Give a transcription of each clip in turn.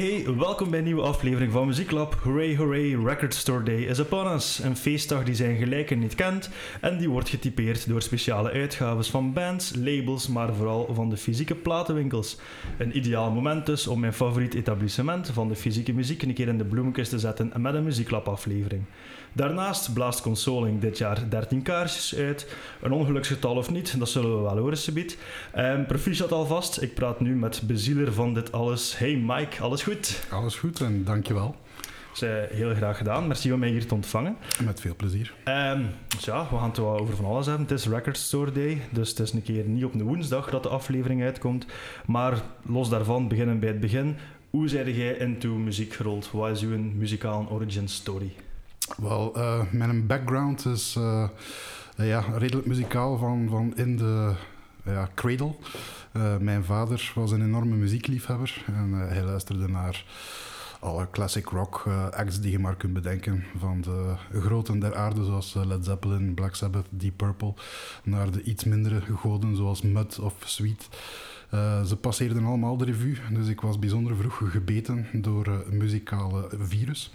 Hey, welkom bij een nieuwe aflevering van Muzieklab. Hooray, hooray, Record Store Day is upon us. Een feestdag die zijn gelijken niet kent en die wordt getypeerd door speciale uitgaves van bands, labels, maar vooral van de fysieke platenwinkels. Een ideaal moment dus om mijn favoriet etablissement van de fysieke muziek een keer in de bloemkist te zetten met een Muzieklab aflevering. Daarnaast blaast Consouling dit jaar 13 kaarsjes uit. Een ongeluksgetal of niet, dat zullen we wel horen subiet. Proficiat alvast, ik praat nu met bezieler van dit alles. Hey Mike, alles goed? Alles goed en dankjewel. Heel graag gedaan, merci om mij hier te ontvangen. Met veel plezier. Ja, we gaan het wel over van alles hebben. Het is Record Store Day, dus het is een keer niet op een woensdag dat de aflevering uitkomt. Maar los daarvan, beginnen bij het begin. Hoe zijn jij into muziek gerold? Wat is uw muzikale origin story? Wel, mijn background is redelijk muzikaal van in de cradle. Mijn vader was een enorme muziekliefhebber en hij luisterde naar alle classic rock acts die je maar kunt bedenken. Van de groten der aarde zoals Led Zeppelin, Black Sabbath, Deep Purple, naar de iets mindere goden zoals Mud of Sweet. Ze passeerden allemaal de revue, dus ik was bijzonder vroeg gebeten door een muzikale virus.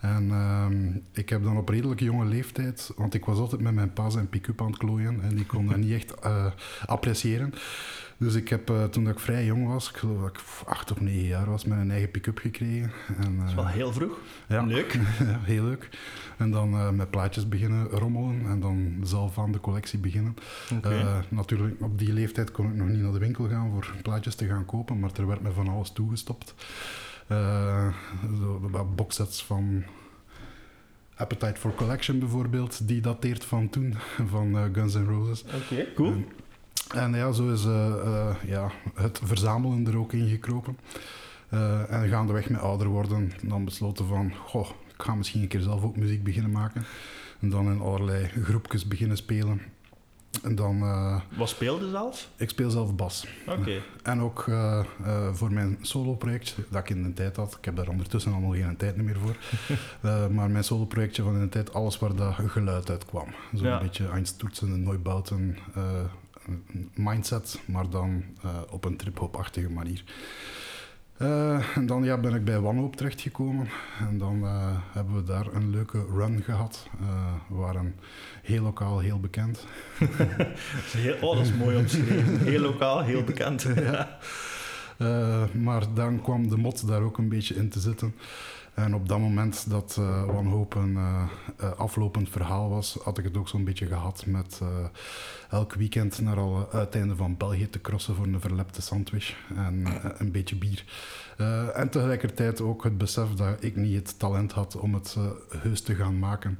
En ik heb dan op redelijk jonge leeftijd, want ik was altijd met mijn pa's en pick-up aan het klooien en die kon dat niet echt appreciëren. Dus ik heb toen ik vrij jong was, ik geloof dat ik 8 of 9 jaar was, mijn eigen pick-up gekregen. En, dat is wel heel vroeg. Ja, leuk. Heel leuk. En dan met plaatjes beginnen rommelen en dan zelf aan de collectie beginnen. Okay. Natuurlijk, op die leeftijd kon ik nog niet naar de winkel gaan voor plaatjes te gaan kopen, maar er werd me van alles toegestopt. Boxsets van Appetite for Collection bijvoorbeeld, die dateert van toen, van Guns N' Roses. Oké, cool. En ja, zo is het verzamelen er ook in gekropen. En gaandeweg met ouder worden, dan besloten van, goh, ik ga misschien een keer zelf ook muziek beginnen maken. En dan in allerlei groepjes beginnen spelen. En dan, wat speelde zelf? Ik speel zelf bas. Okay. En ook voor mijn solo-project dat ik in de tijd had. Ik heb daar ondertussen allemaal geen tijd meer voor. Maar mijn solo-projectje van in de tijd, alles waar dat geluid uit kwam. Zo'n beetje einstoetsen en Neubauten mindset, maar dan op een trip-hop-achtige manier. En dan ben ik bij Wanhoop terechtgekomen en dan hebben we daar een leuke run gehad. We waren heel lokaal, heel bekend. Dat is mooi omschreven. Heel lokaal, heel bekend. Ja. Maar dan kwam de mot daar ook een beetje in te zitten. En op dat moment dat Wanhoop een aflopend verhaal was, had ik het ook zo'n beetje gehad met elk weekend naar alle uiteinden van België te crossen voor een verlepte sandwich en een beetje bier. En tegelijkertijd ook het besef dat ik niet het talent had om het heus te gaan maken.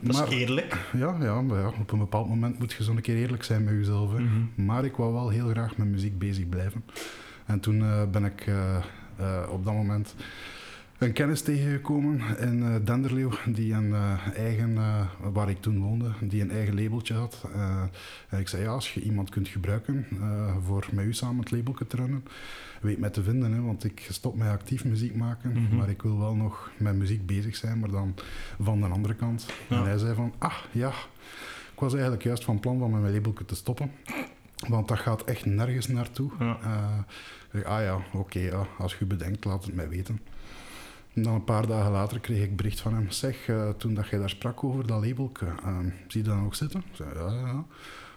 Dat is eerlijk. Ja, op een bepaald moment moet je zo'n keer eerlijk zijn met jezelf. Mm-hmm. Maar ik wou wel heel graag met muziek bezig blijven. En toen ben ik op dat moment een kennis tegengekomen in Denderleeuw, die een waar ik toen woonde, die een eigen labeltje had. En ik zei, ja, als je iemand kunt gebruiken voor met u samen het labeltje te runnen, weet mij te vinden, hè, want ik stop met actief muziek maken, maar ik wil wel nog met muziek bezig zijn, maar dan van de andere kant. Ja. En hij zei van, ik was eigenlijk juist van plan om met mijn labeltje te stoppen. Want dat gaat echt nergens naartoe. Ja. Als je bedenkt, laat het mij weten. En dan een paar dagen later kreeg ik bericht van hem. Zeg, toen dat jij daar sprak over dat labelke, zie je dat ook zitten? Ik zei, ja.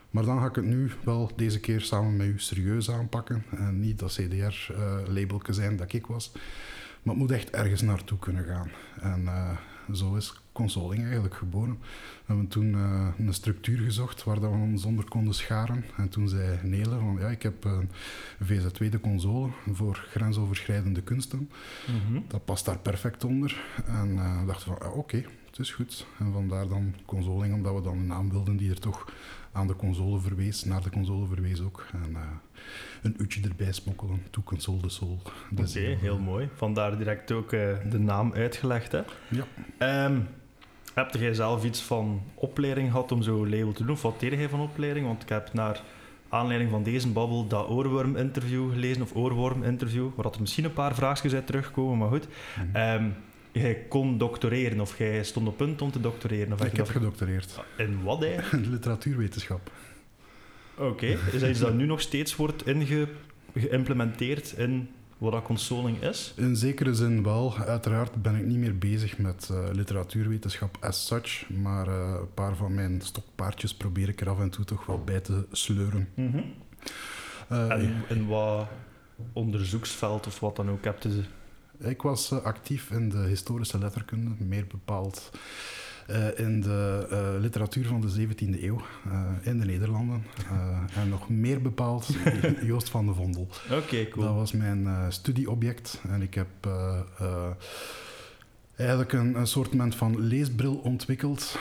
Maar dan ga ik het nu wel deze keer samen met u serieus aanpakken. En niet dat CDR-labelke zijn dat ik was. Maar het moet echt ergens naartoe kunnen gaan. En zo is Consouling eigenlijk geboren. We hebben toen een structuur gezocht waar dat we ons onder konden scharen. En toen zei Nele van, ik heb een VZ2 de console voor grensoverschrijdende kunsten. Mm-hmm. Dat past daar perfect onder. En we dachten van, oké, het is goed. En vandaar dan Consouling, omdat we dan een naam wilden die er toch aan de console verwees, naar de console verwees ook. En een uurtje erbij smokkelen, to console the soul. Dus oké, heel mooi. Vandaar direct ook de naam uitgelegd, hè? Ja. Heb jij zelf iets van opleiding gehad om zo'n label te doen? Of wat deed jij van opleiding? Want ik heb naar aanleiding van deze babbel dat oorworm-interview gelezen, of oorworm-interview, waar er misschien een paar vraagjes uit terugkomen, maar goed. Mm-hmm. Jij kon doctoreren, of jij stond op punt om te doctoreren? Of ik heb gedoctoreerd. In wat eigenlijk? Literatuurwetenschap. Oké, is dat iets dat nu nog steeds wordt geïmplementeerd in wat dat Consouling is? In zekere zin wel. Uiteraard ben ik niet meer bezig met literatuurwetenschap as such, maar een paar van mijn stokpaardjes probeer ik er af en toe toch wel bij te sleuren. Mm-hmm. En wat onderzoeksveld of wat dan ook heb je? Ik was actief in de historische letterkunde, meer bepaald in de literatuur van de 17e eeuw in de Nederlanden. En nog meer bepaald Joost van den Vondel. Oké, cool. Dat was mijn studieobject. En ik heb eigenlijk een soort van leesbril ontwikkeld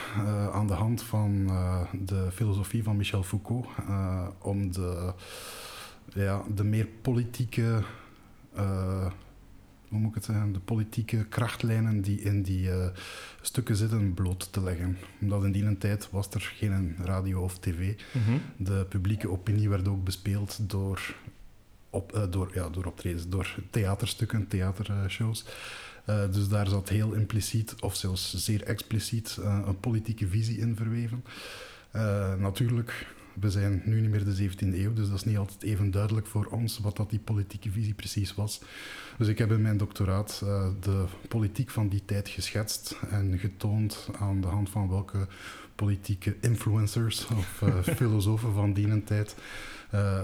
aan de hand van de filosofie van Michel Foucault. Om de meer politieke... hoe moet ik het zeggen, de politieke krachtlijnen die in die stukken zitten bloot te leggen. Omdat in die tijd was er geen radio of tv. Mm-hmm. De publieke opinie werd ook bespeeld door optredens, door theaterstukken, theatershows. Dus daar zat heel impliciet, of zelfs zeer expliciet, een politieke visie in verweven. Natuurlijk... We zijn nu niet meer de 17e eeuw, dus dat is niet altijd even duidelijk voor ons wat dat die politieke visie precies was. Dus ik heb in mijn doctoraat de politiek van die tijd geschetst en getoond aan de hand van welke politieke influencers of filosofen van die tijd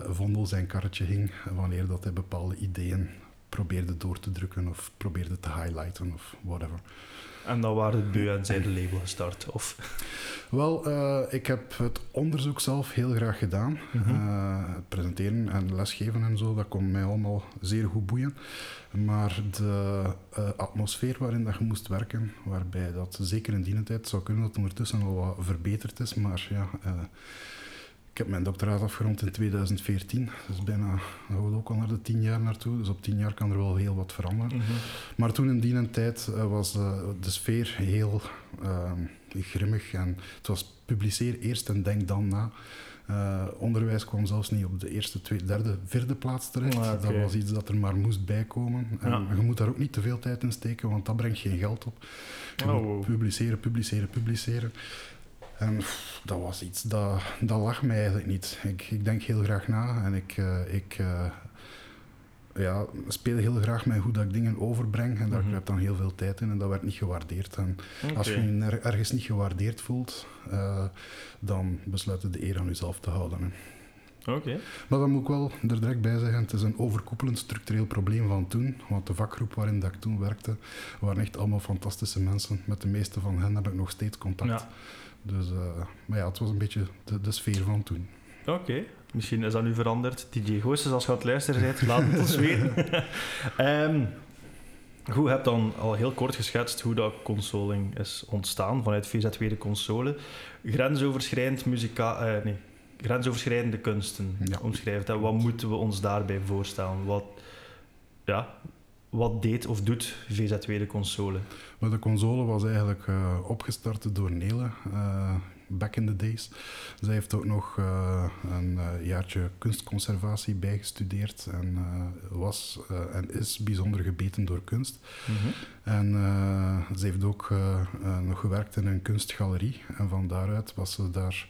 Vondel zijn karretje hing wanneer dat hij bepaalde ideeën probeerde door te drukken of probeerde te highlighten of whatever. En dan waren het beu en zij de label gestart, of? Wel, ik heb het onderzoek zelf heel graag gedaan. Mm-hmm. Het presenteren en lesgeven en zo, dat kon mij allemaal zeer goed boeien. Maar de atmosfeer waarin dat je moest werken, waarbij dat zeker in die tijd zou kunnen dat ondertussen al wat verbeterd is, maar ja... ik heb mijn doctoraat afgerond in 2014, dus bijna, dat gaat ook al naar de 10 jaar naartoe, dus op 10 jaar kan er wel heel wat veranderen. Mm-hmm. Maar toen in die tijd was de sfeer heel grimmig en het was publiceer eerst en denk dan na. Onderwijs kwam zelfs niet op de eerste, tweede, derde, vierde plaats terecht. Oh, okay. Dat was iets dat er maar moest bijkomen. Ja. Je moet daar ook niet te veel tijd in steken, want dat brengt geen geld op. Je moet publiceren. En dat was iets, dat lag mij eigenlijk niet. Ik denk heel graag na en ik speel heel graag met hoe dat ik dingen overbreng. En daar heb ik dan heel veel tijd in en dat werd niet gewaardeerd. En als je je ergens niet gewaardeerd voelt, dan besluit je de eer aan jezelf te houden. Hè. Okay. Maar dan moet ik wel er direct bij zeggen, het is een overkoepelend structureel probleem van toen, want de vakgroep waarin dat ik toen werkte, waren echt allemaal fantastische mensen. Met de meeste van hen heb ik nog steeds contact. Ja. Dus, maar ja, het was een beetje de sfeer van toen. Oké. Misschien is dat nu veranderd. DJ Goossens, als je aan het luisteren bent, laat het ons weten. Goed, je hebt dan al heel kort geschetst hoe dat Consouling is ontstaan vanuit VZW de Console. Grensoverschrijdende kunsten, omschrijft dat. Wat moeten we ons daarbij voorstellen? Wat deed of doet VZW de Console? De Console was eigenlijk opgestart door Nele, back in the days. Zij heeft ook nog een jaartje kunstconservatie bijgestudeerd en was en is bijzonder gebeten door kunst. Mm-hmm. En ze heeft ook nog gewerkt in een kunstgalerie en van daaruit was ze daar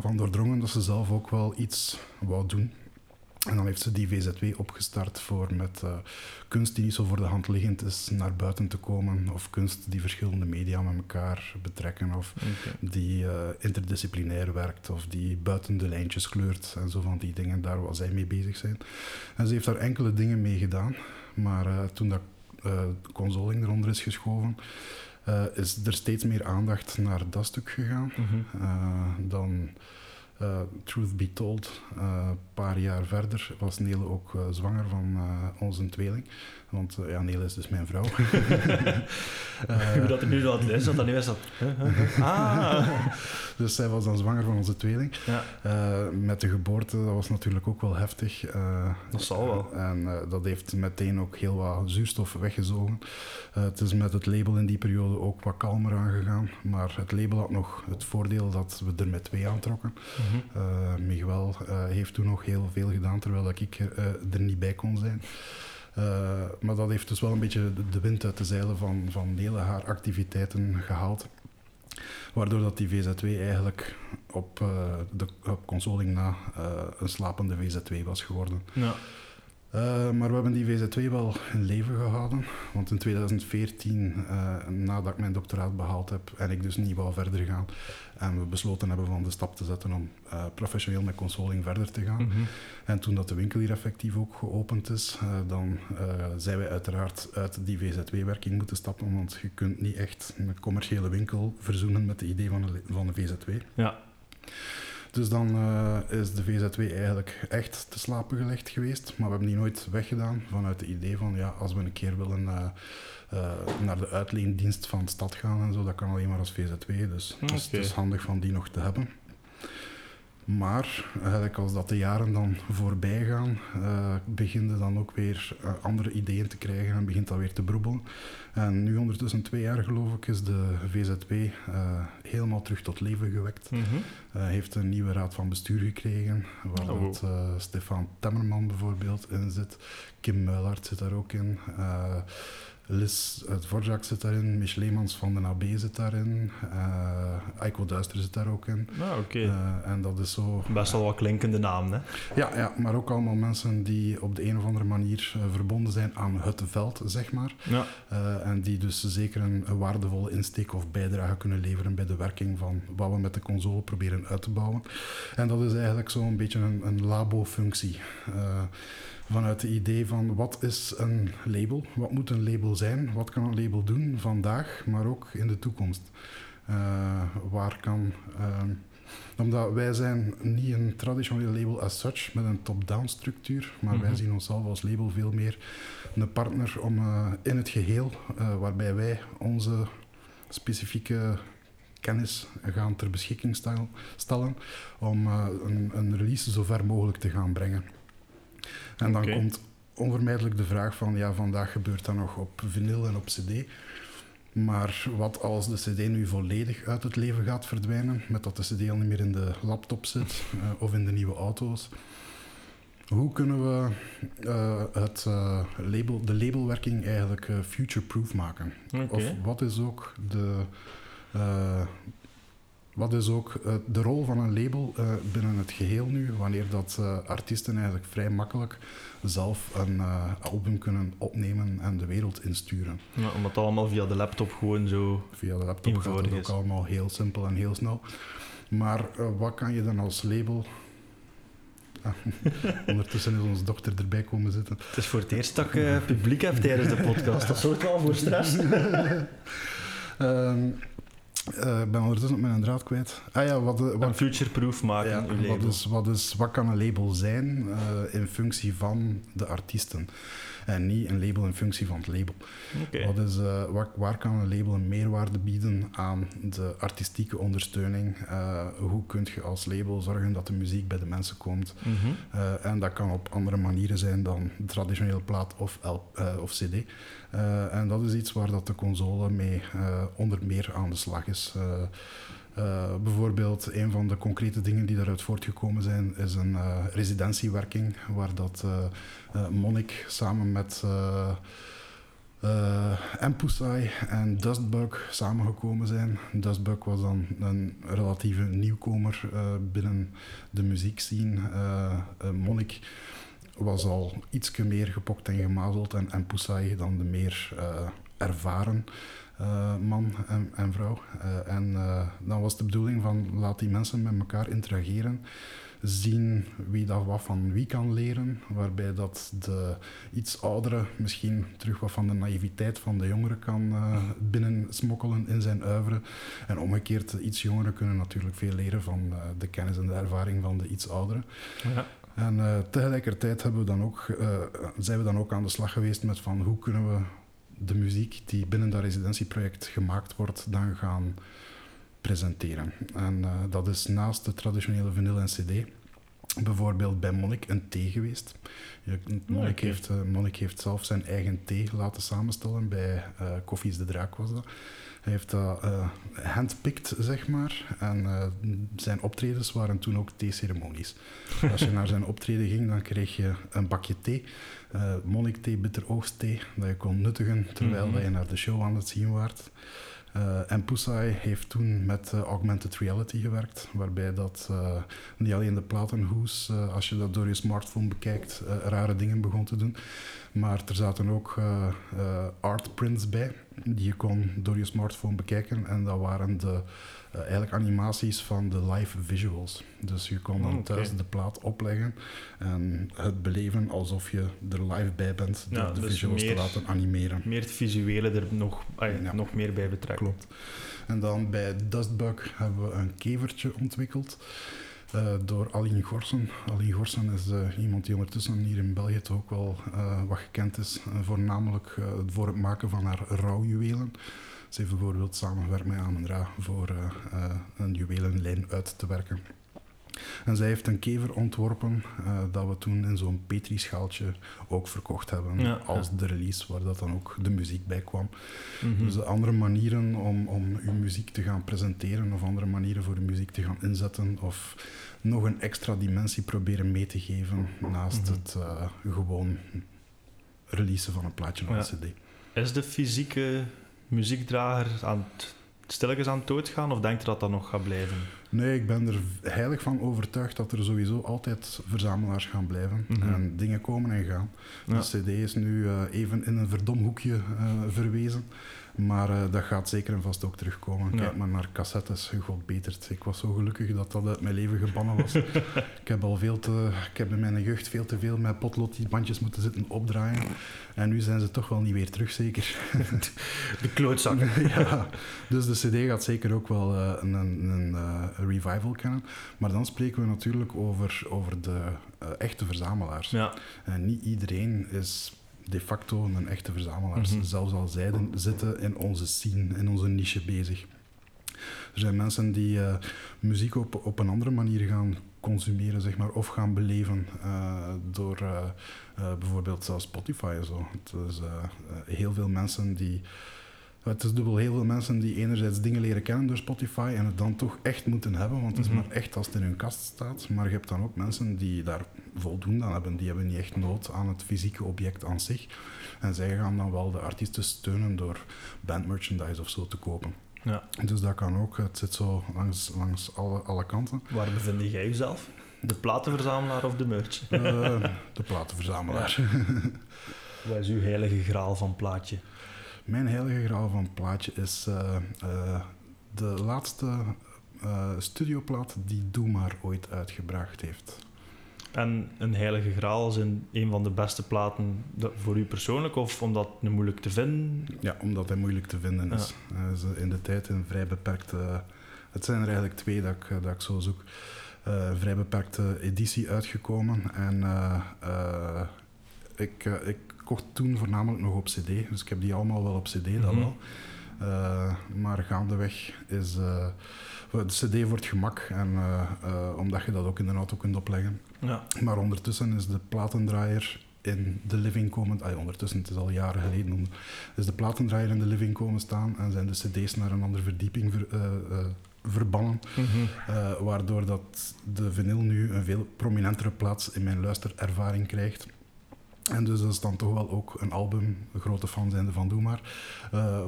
van doordrongen dat ze zelf ook wel iets wou doen. En dan heeft ze die VZW opgestart voor met kunst die niet zo voor de hand liggend is naar buiten te komen, of kunst die verschillende media met elkaar betrekken, of die interdisciplinair werkt, of die buiten de lijntjes kleurt en zo van die dingen, daar waar zij mee bezig zijn. En ze heeft daar enkele dingen mee gedaan, maar toen dat Consouling eronder is geschoven, is er steeds meer aandacht naar dat stuk gegaan. Mm-hmm. Dan... truth be told, een paar jaar verder was Nele ook zwanger van onze tweeling. Want Nele is dus mijn vrouw. Hoe dat er nu aan het luisteren, dat nu is dat... Dus zij was dan zwanger van onze tweeling. Ja. Met de geboorte, dat was natuurlijk ook wel heftig. Dat zal wel. En dat heeft meteen ook heel wat zuurstof weggezogen. Het is met het label in die periode ook wat kalmer aangegaan. Maar het label had nog het voordeel dat we er met 2 aantrokken. Miguel heeft toen nog heel veel gedaan, terwijl ik er niet bij kon zijn. Maar dat heeft dus wel een beetje de wind uit de zeilen van Nele haar activiteiten gehaald. Waardoor dat die VZW eigenlijk op Consouling na een slapende VZW was geworden. Ja. Maar we hebben die VZ2 wel in leven gehouden, want in 2014, nadat ik mijn doctoraat behaald heb en ik dus niet wou verder gaan, en we besloten hebben van de stap te zetten om professioneel met Consouling verder te gaan. Mm-hmm. En toen dat de winkel hier effectief ook geopend is, dan zijn wij uiteraard uit die VZW-werking moeten stappen, want je kunt niet echt een commerciële winkel verzoenen met het idee van de VZW. Ja. Dus dan is de VZW eigenlijk echt te slapen gelegd geweest, maar we hebben die nooit weggedaan vanuit het idee van ja, als we een keer willen naar de uitleendienst van de stad gaan en zo, dat kan alleen maar als VZW, dus okay. Het is handig van die nog te hebben. Maar eigenlijk als dat de jaren dan voorbij gaan, beginnen dan ook weer andere ideeën te krijgen en begint dat weer te broebelen. En nu ondertussen 2 jaar geloof ik is de VZW helemaal terug tot leven gewekt. Mm-hmm. Heeft een nieuwe raad van bestuur gekregen, waar Stefan Temmerman bijvoorbeeld in zit. Kim Muilaert zit daar ook in. Liz Dvorak zit daarin, Mich Leemans van de AB zit daarin, Eiko Duister zit daar ook in. Ah, oké. En dat is zo... Best wel wat klinkende naam, hè? Ja, maar ook allemaal mensen die op de een of andere manier verbonden zijn aan het veld, zeg maar. Ja. En die dus zeker een waardevolle insteek of bijdrage kunnen leveren bij de werking van wat we met de console proberen uit te bouwen. En dat is eigenlijk zo'n beetje een labo-functie. Vanuit het idee van wat is een label, wat moet een label zijn, wat kan een label doen vandaag, maar ook in de toekomst. Omdat wij zijn niet een traditioneel label as such, met een top-down structuur, maar mm-hmm. Wij zien onszelf als label veel meer een partner om in het geheel, waarbij wij onze specifieke kennis gaan ter beschikking stellen om een release zo ver mogelijk te gaan brengen. En dan komt onvermijdelijk de vraag van, ja, vandaag gebeurt dat nog op vinyl en op cd. Maar wat als de cd nu volledig uit het leven gaat verdwijnen, met dat de cd al niet meer in de laptop zit of in de nieuwe auto's? Hoe kunnen we de labelwerking eigenlijk future-proof maken? Okay. Of wat is ook de rol van een label binnen het geheel nu, wanneer dat artiesten eigenlijk vrij makkelijk zelf een album kunnen opnemen en de wereld insturen. Ja, omdat het allemaal via de laptop gewoon zo... Via de laptop gaat het ook allemaal heel simpel en heel snel. Maar wat kan je dan als label... Ondertussen is onze dochter erbij komen zitten. Het is voor het eerst dat je publiek hebt tijdens de podcast. Dat zorgt wel voor stress. Ik ben ondertussen mijn draad kwijt. Wat future-proof maken, ja, uw label. Wat kan een label zijn in functie van de artiesten? En niet een label in functie van het label. Okay. Waar kan een label een meerwaarde bieden aan de artistieke ondersteuning? Hoe kun je als label zorgen dat de muziek bij de mensen komt? Mm-hmm. En dat kan op andere manieren zijn dan traditioneel plaat of of cd. En dat is iets waar dat de console mee onder meer aan de slag is. Bijvoorbeeld, een van de concrete dingen die daaruit voortgekomen zijn, is een residentiewerking, waar dat Monnik samen met M. Pussai en Dustbug samengekomen zijn. Dustbug was dan een relatieve nieuwkomer binnen de muziekscene. Monnik was al ietsje meer gepokt en gemazeld en M. Pussai dan de meer ervaren man en vrouw. En dan was de bedoeling van laat die mensen met elkaar interageren, zien wie dat wat van wie kan leren, waarbij dat de iets oudere misschien terug wat van de naïviteit van de jongere kan binnen smokkelen in zijn oeuvre. En omgekeerd, iets jongeren kunnen natuurlijk veel leren van de kennis en de ervaring van de iets oudere. Ja. En tegelijkertijd zijn we dan ook aan de slag geweest met van hoe kunnen we de muziek die binnen dat residentieproject gemaakt wordt, dan gaan presenteren. En dat is naast de traditionele vinyl en cd bijvoorbeeld bij Monnik een thee geweest. Monnik heeft zelf zijn eigen thee laten samenstellen, bij Koffies de Draak was dat. Hij heeft dat handpicked, zeg maar. En zijn optredens waren toen ook theeceremonies. Als je naar zijn optreden ging, dan kreeg je een bakje thee. Monnik thee, bitter oogst thee, dat je kon nuttigen terwijl je naar de show aan het zien waart. M. Pussai heeft toen met augmented reality gewerkt, waarbij dat niet alleen de platenhoes, als je dat door je smartphone bekijkt, rare dingen begon te doen. Maar er zaten ook artprints bij, die je kon door je smartphone bekijken. En dat waren de, eigenlijk animaties van de live visuals. Dus je kon dan thuis de plaat opleggen en het beleven alsof je er live bij bent door de dus visuals te laten animeren. Meer het visuele er nog meer bij betrekken. Klopt. En dan bij Dustbug hebben we een kevertje ontwikkeld. Door Aline Gorsen. Aline Gorsen is iemand die ondertussen hier in België toch ook wel wat gekend is. Voornamelijk voor het maken van haar rouwjuwelen. Ze heeft bijvoorbeeld samengewerkt met Amenra voor een juwelenlijn uit te werken. En zij heeft een kever ontworpen dat we toen in zo'n Petri-schaaltje ook verkocht hebben. Ja, als de release, waar dat dan ook de muziek bij kwam. Mm-hmm. Dus de andere manieren om uw muziek te gaan presenteren of andere manieren voor uw muziek te gaan inzetten of nog een extra dimensie proberen mee te geven naast het gewoon releasen van een plaatje op een cd. Is de fysieke muziekdrager aan het stilletjes aan het doodgaan of denkt dat nog gaat blijven? Nee, ik ben er heilig van overtuigd dat er sowieso altijd verzamelaars gaan blijven. Mm-hmm. En dingen komen en gaan. Ja. De cd is nu even in een verdomhoekje verwezen. Maar dat gaat zeker en vast ook terugkomen. Kijk maar naar cassettes, god betert. Ik was zo gelukkig dat dat uit mijn leven gebannen was. Ik heb in mijn jeugd veel te veel met potloodbandjes moeten zitten opdraaien. En nu zijn ze toch wel niet weer terug, zeker. De klootzakken. Ja. Dus de cd gaat zeker ook wel een revival kennen. Maar dan spreken we natuurlijk over de echte verzamelaars. Ja. En niet iedereen is de facto een echte verzamelaars. Mm-hmm. Zelfs al zij zitten in onze scene, in onze niche bezig. Er zijn mensen die muziek op een andere manier gaan consumeren, zeg maar, of gaan beleven door bijvoorbeeld zelfs Spotify en zo. Het is heel veel mensen die... Het is dubbel heel veel mensen die enerzijds dingen leren kennen door Spotify en het dan toch echt moeten hebben, want het is maar echt als het in hun kast staat. Maar je hebt dan ook mensen die daar voldoende aan hebben. Die hebben niet echt nood aan het fysieke object aan zich. En zij gaan dan wel de artiesten steunen door bandmerchandise of zo te kopen. Ja. Dus dat kan ook. Het zit zo langs alle kanten. Waar bevind jij jezelf? De platenverzamelaar of de merch? De platenverzamelaar. Ja. Wat is uw heilige graal van plaatje? Mijn heilige graal van plaatje is de laatste studioplaat die Doe Maar ooit uitgebracht heeft. En een heilige graal is een van de beste platen voor u persoonlijk of omdat het moeilijk te vinden? Ja, omdat hij moeilijk te vinden is. Dus in de tijd een vrij beperkte... Het zijn er eigenlijk twee dat ik zo zoek. Vrij beperkte editie uitgekomen en... Ik kocht toen voornamelijk nog op cd, dus ik heb die allemaal wel op cd, dat wel. Maar gaandeweg is... de cd voor het gemak, en omdat je dat ook in de auto kunt opleggen. Ja. Maar ondertussen is de platendraaier in de living komen... ondertussen, het is al jaren geleden. Is de platendraaier in de living komen staan en zijn de cd's naar een andere verdieping verbannen. Mm-hmm. Waardoor dat de vinyl nu een veel prominentere plaats in mijn luisterervaring krijgt. En dus dat is dan toch wel ook een album, een grote fan zijnde van Doe Maar,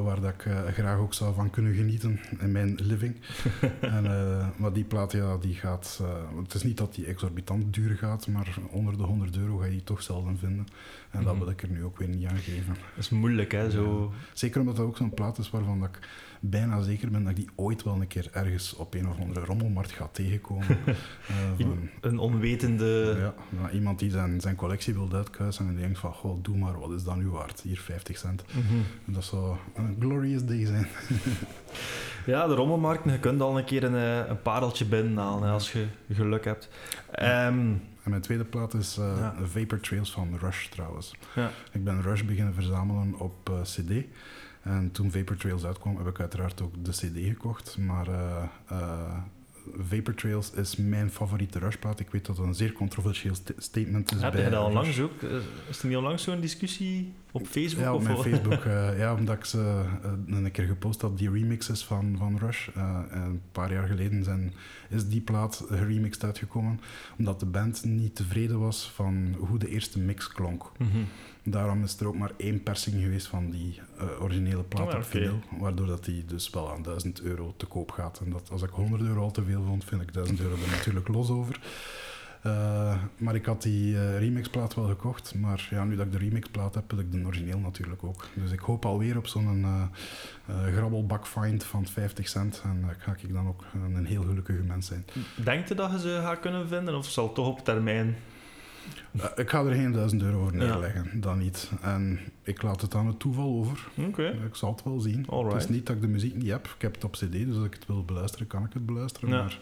waar dat ik graag ook zou van kunnen genieten in mijn living. En, maar die plaat, die gaat... het is niet dat die exorbitant duur gaat, maar onder de €100 ga je die toch zelden vinden. En dat wil ik er nu ook weer niet aan geven. Dat is moeilijk, hè? Zo... Zeker omdat dat ook zo'n plaat is waarvan dat ik bijna zeker ben dat ik die ooit wel een keer ergens op een of andere rommelmarkt ga tegenkomen. Een onwetende... Ja, iemand die zijn collectie wil uitkuisen en die denkt van, goh, Doe Maar, wat is dat nu waard? Hier, 50 cent. Mm-hmm. En dat zou een glorious day zijn. Ja, de rommelmarkten, je kunt al een keer een pareltje binnenhalen als je geluk hebt. En mijn tweede plaat is Vapor Trails van Rush, trouwens. Ja. Ik ben Rush beginnen verzamelen op cd. En toen Vapor Trails uitkwam, heb ik uiteraard ook de cd gekocht. Maar Vapor Trails is mijn favoriete Rushplaat. Ik weet dat een zeer controversieel statement is. Heb je dat onlangs ook? Is er niet onlangs zo'n discussie Op Facebook? Ja, op mijn Facebook. Ja, omdat ik ze een keer gepost had, die remixes van Rush. Een paar jaar geleden is die plaat geremixed uitgekomen. Omdat de band niet tevreden was van hoe de eerste mix klonk. Mm-hmm. Daarom is er ook maar één persing geweest van die originele plaat op vinyl. Waardoor dat die dus wel aan €1.000 te koop gaat. En dat, als ik €100 al te veel vond, vind ik €1.000 er natuurlijk los over. Maar ik had die remixplaat wel gekocht, maar ja, nu dat ik de remixplaat heb, wil ik de origineel natuurlijk ook. Dus ik hoop alweer op zo'n grabbelbak find van €50 en ga ik dan ook een heel gelukkige mens zijn. Denkt je dat je ze gaat kunnen vinden of zal het toch op termijn? Ik ga er geen €1.000 voor neerleggen, ja. Dan niet. En ik laat het aan het toeval over. Okay. Ik zal het wel zien. Alright. Het is niet dat ik de muziek niet heb. Ik heb het op cd, dus als ik het wil beluisteren, kan ik het beluisteren. Ja. Maar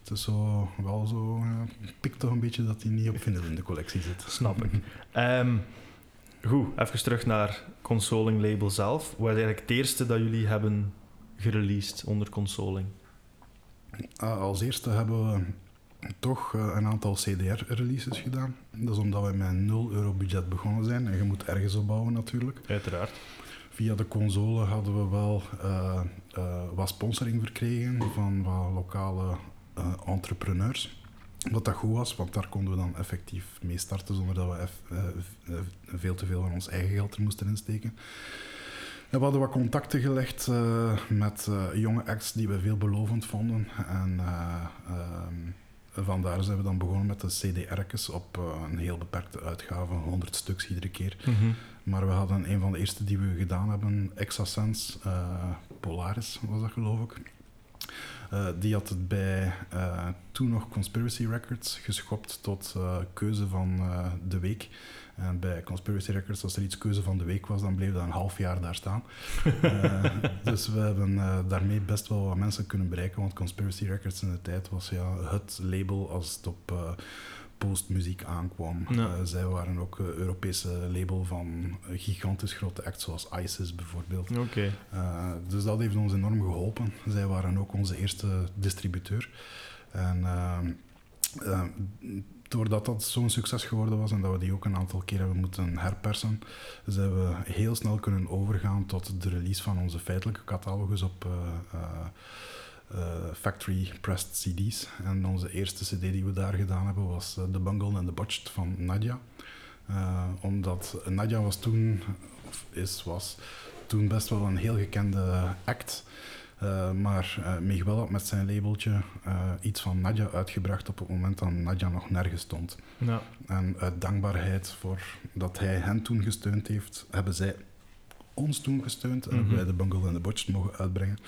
het is zo, wel zo... pik toch een beetje dat hij niet op vinyl in de collectie zit. Snap ik. Goed, even terug naar Consouling label zelf. Wat is eigenlijk het eerste dat jullie hebben gereleased onder Consouling? Als eerste hebben we toch een aantal CDR-releases gedaan. Dat is omdat we met €0 budget begonnen zijn. En je moet ergens opbouwen natuurlijk. Uiteraard. Via de console hadden we wel wat sponsoring verkregen van wat lokale... entrepreneurs. Wat dat goed was, want daar konden we dan effectief mee starten zonder dat we veel te veel van ons eigen geld er moesten insteken. En we hadden wat contacten gelegd met jonge acts die we veelbelovend vonden. En vandaar zijn we dan begonnen met de CDR's op een heel beperkte uitgave, 100 stuks iedere keer. Mm-hmm. Maar we hadden een van de eerste die we gedaan hebben, Exasense, Polaris was dat geloof ik. Die had het bij toen nog Conspiracy Records geschopt tot keuze van de week. En bij Conspiracy Records, als er iets keuze van de week was, dan bleef dat een half jaar daar staan. Dus we hebben daarmee best wel wat mensen kunnen bereiken, want Conspiracy Records in de tijd was ja, het label als het op postmuziek aankwam. Ja. Zij waren ook een Europese label van gigantisch grote acts zoals ISIS bijvoorbeeld. Okay. Dus dat heeft ons enorm geholpen. Zij waren ook onze eerste distributeur. En doordat dat zo'n succes geworden was en dat we die ook een aantal keer hebben moeten herpersen, zijn we heel snel kunnen overgaan tot de release van onze feitelijke catalogus op factory pressed cd's. En onze eerste cd die we daar gedaan hebben was The Bungled and the Butched van Nadja. Omdat Nadja was toen best wel een heel gekende act, maar Mich wel had met zijn labeltje iets van Nadja uitgebracht op het moment dat Nadja nog nergens stond. Ja. En uit dankbaarheid voor dat hij hen toen gesteund heeft, hebben zij ons toen gesteund en hebben wij The Bungled and the Butched mogen uitbrengen.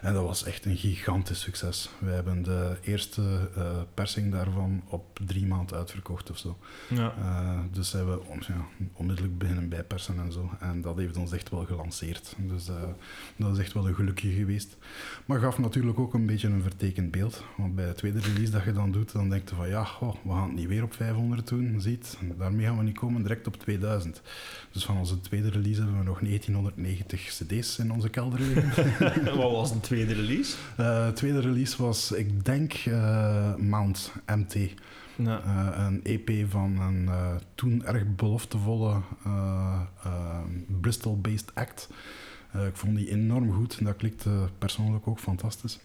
En dat was echt een gigantisch succes. We hebben de eerste persing daarvan op 3 maanden uitverkocht of zo. Ja. Dus zijn we onmiddellijk beginnen bijpersen en zo. En dat heeft ons echt wel gelanceerd. Dus dat is echt wel een gelukje geweest. Maar gaf natuurlijk ook een beetje een vertekend beeld. Want bij de tweede release dat je dan doet, dan denk je van ja, we gaan het niet weer op 500 doen. Ziet, daarmee gaan we niet komen, direct op 2000. Dus van onze tweede release hebben we nog 1990 cd's in onze kelder liggen. Wat was de tweede release? Tweede release was, ik denk, Mount MT. Ja. Een EP van een toen erg beloftevolle Bristol-based act. Ik vond die enorm goed en dat klikte persoonlijk ook fantastisch.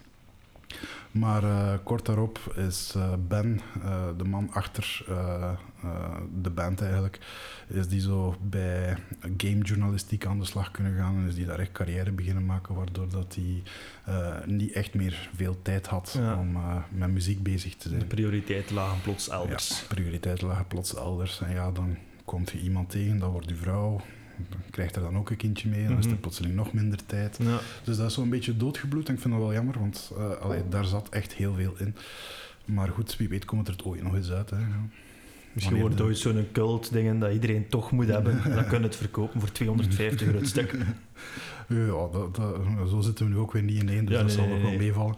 Maar kort daarop is Ben, de man achter de band eigenlijk, is die zo bij gamejournalistiek aan de slag kunnen gaan en is die daar echt carrière beginnen maken, waardoor dat hij niet echt meer veel tijd had om met muziek bezig te zijn. De prioriteiten lagen plots elders. Ja, prioriteiten lagen plots elders. En ja, dan komt je iemand tegen, dat wordt je vrouw. Krijgt er dan ook een kindje mee en dan is er plotseling nog minder tijd. Ja. Dus dat is zo'n beetje doodgebloed en ik vind dat wel jammer, want daar zat echt heel veel in. Maar goed, wie weet komt het er ooit nog eens uit. Hè. Ja. Misschien wordt het ooit zo'n cult-ding dat iedereen toch moet hebben. Dan kunnen we het verkopen voor €250 het stuk. Ja, zo zitten we nu ook weer niet in één, dus dat zal nog wel meevallen.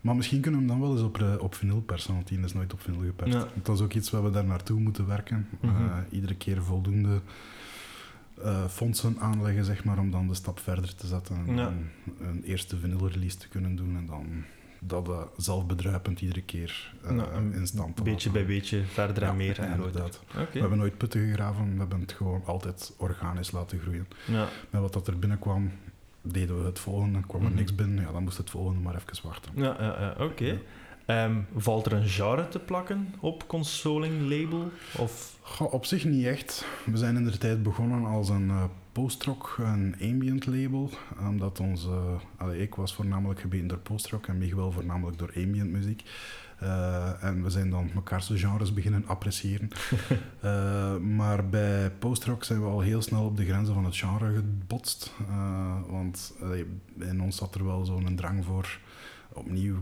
Maar misschien kunnen we hem dan wel eens op vinyl persen, want die is nooit op vinyl geperst. Ja. Dat is ook iets waar we daar naartoe moeten werken. Iedere keer voldoende fondsen aanleggen, zeg maar, om dan de stap verder te zetten en een eerste vinyl release te kunnen doen en dan dat dat zelfbedruipend iedere keer in stand te beetje laten. Bij beetje, verder en meer. En inderdaad. Okay. We hebben nooit putten gegraven, we hebben het gewoon altijd organisch laten groeien. Ja. Met wat dat er binnenkwam, deden we het volgende, kwam er niks binnen, ja, dan moest het volgende maar even wachten. Oké. Valt er een genre te plakken op Consouling label? Of? Goh, op zich niet echt. We zijn in de tijd begonnen als een postrock, een ambient label. Omdat ik was voornamelijk gebeten door postrock en Miguel voornamelijk door ambient muziek. En we zijn dan mekaarse genres beginnen appreciëren. Maar bij postrock zijn we al heel snel op de grenzen van het genre gebotst. Want in ons zat er wel zo'n drang voor. Opnieuw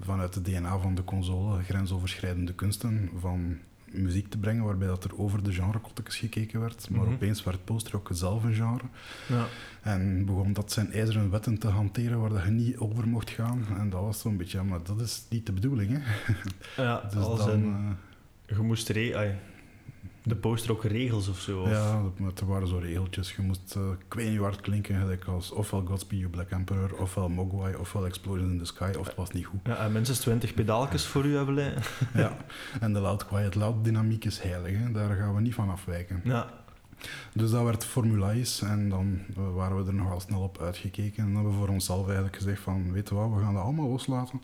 vanuit de DNA van de console grensoverschrijdende kunsten van muziek te brengen, waarbij dat er over de genrekottekens gekeken werd, maar opeens werd postrock zelf een genre. Ja. En begon dat zijn ijzeren wetten te hanteren waar dat je niet over mocht gaan. En dat was zo'n beetje, ja, maar dat is niet de bedoeling, hè. Ja, dus als dan, je moest de postrock regels of zo? Of? Ja, er waren zo regeltjes. Je moest kwijnjaard klinken, gelijk als ofwel Godspeed You Black Emperor, ofwel Mogwai, ofwel Explosion in the Sky, of het was niet goed. Ja, en minstens 20 pedaaltjes voor u hebben liggen. Ja, en de loud quiet loud dynamiek is heilig, hè. Daar gaan we niet van afwijken. Ja. Dus dat werd formulaïs en dan waren we er nogal snel op uitgekeken. En dan hebben we voor onszelf eigenlijk gezegd van, weet je wat, we gaan dat allemaal loslaten.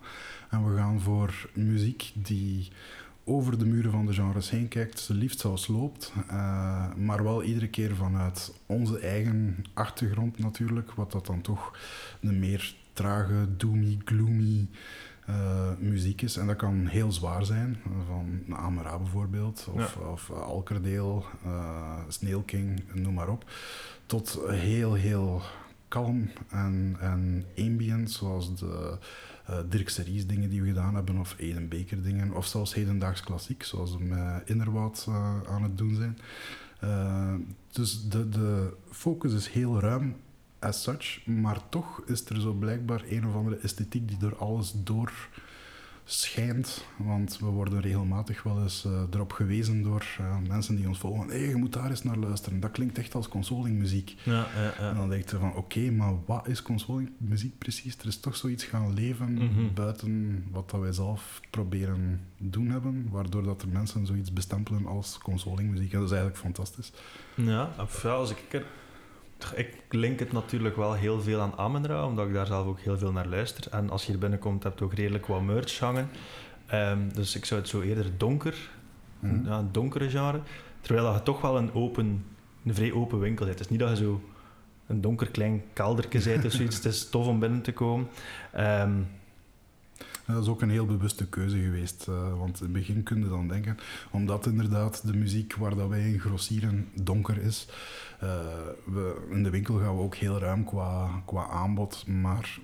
En we gaan voor muziek die over de muren van de genres heen kijkt, ze liefst zelfs loopt, maar wel iedere keer vanuit onze eigen achtergrond natuurlijk, wat dat dan toch de meer trage, doomy, gloomy muziek is. En dat kan heel zwaar zijn, van Amenra bijvoorbeeld, of Alkerdeel, Snail King, noem maar op, tot heel, heel kalm en ambient, zoals de Dirk Series dingen die we gedaan hebben, of Eden Baker dingen, of zelfs hedendaags klassiek, zoals we met Innerwoud aan het doen zijn. Dus de focus is heel ruim, as such, maar toch is er zo blijkbaar een of andere esthetiek die door alles door schijnt, want we worden regelmatig wel eens erop gewezen door mensen die ons volgen. Hey, je moet daar eens naar luisteren, dat klinkt echt als consolingmuziek. Ja. En dan denk je van, oké, maar wat is consolingmuziek precies? Er is toch zoiets gaan leven buiten wat dat wij zelf proberen doen hebben, waardoor dat er mensen zoiets bestempelen als consolingmuziek. En dat is eigenlijk fantastisch. Ja, als ik link het natuurlijk wel heel veel aan Amenra, omdat ik daar zelf ook heel veel naar luister. En als je hier binnenkomt, heb je ook redelijk wat merch hangen. Dus ik zou het zo eerder een donkere genre. Terwijl dat je toch wel een vrij open winkel zit. Het is niet dat je zo een donker klein keldertje bent of zoiets. Het is tof om binnen te komen. Dat is ook een heel bewuste keuze geweest, want in het begin kun je dan denken, omdat inderdaad de muziek waar dat wij in grossieren donker is, in de winkel gaan we ook heel ruim qua aanbod, maar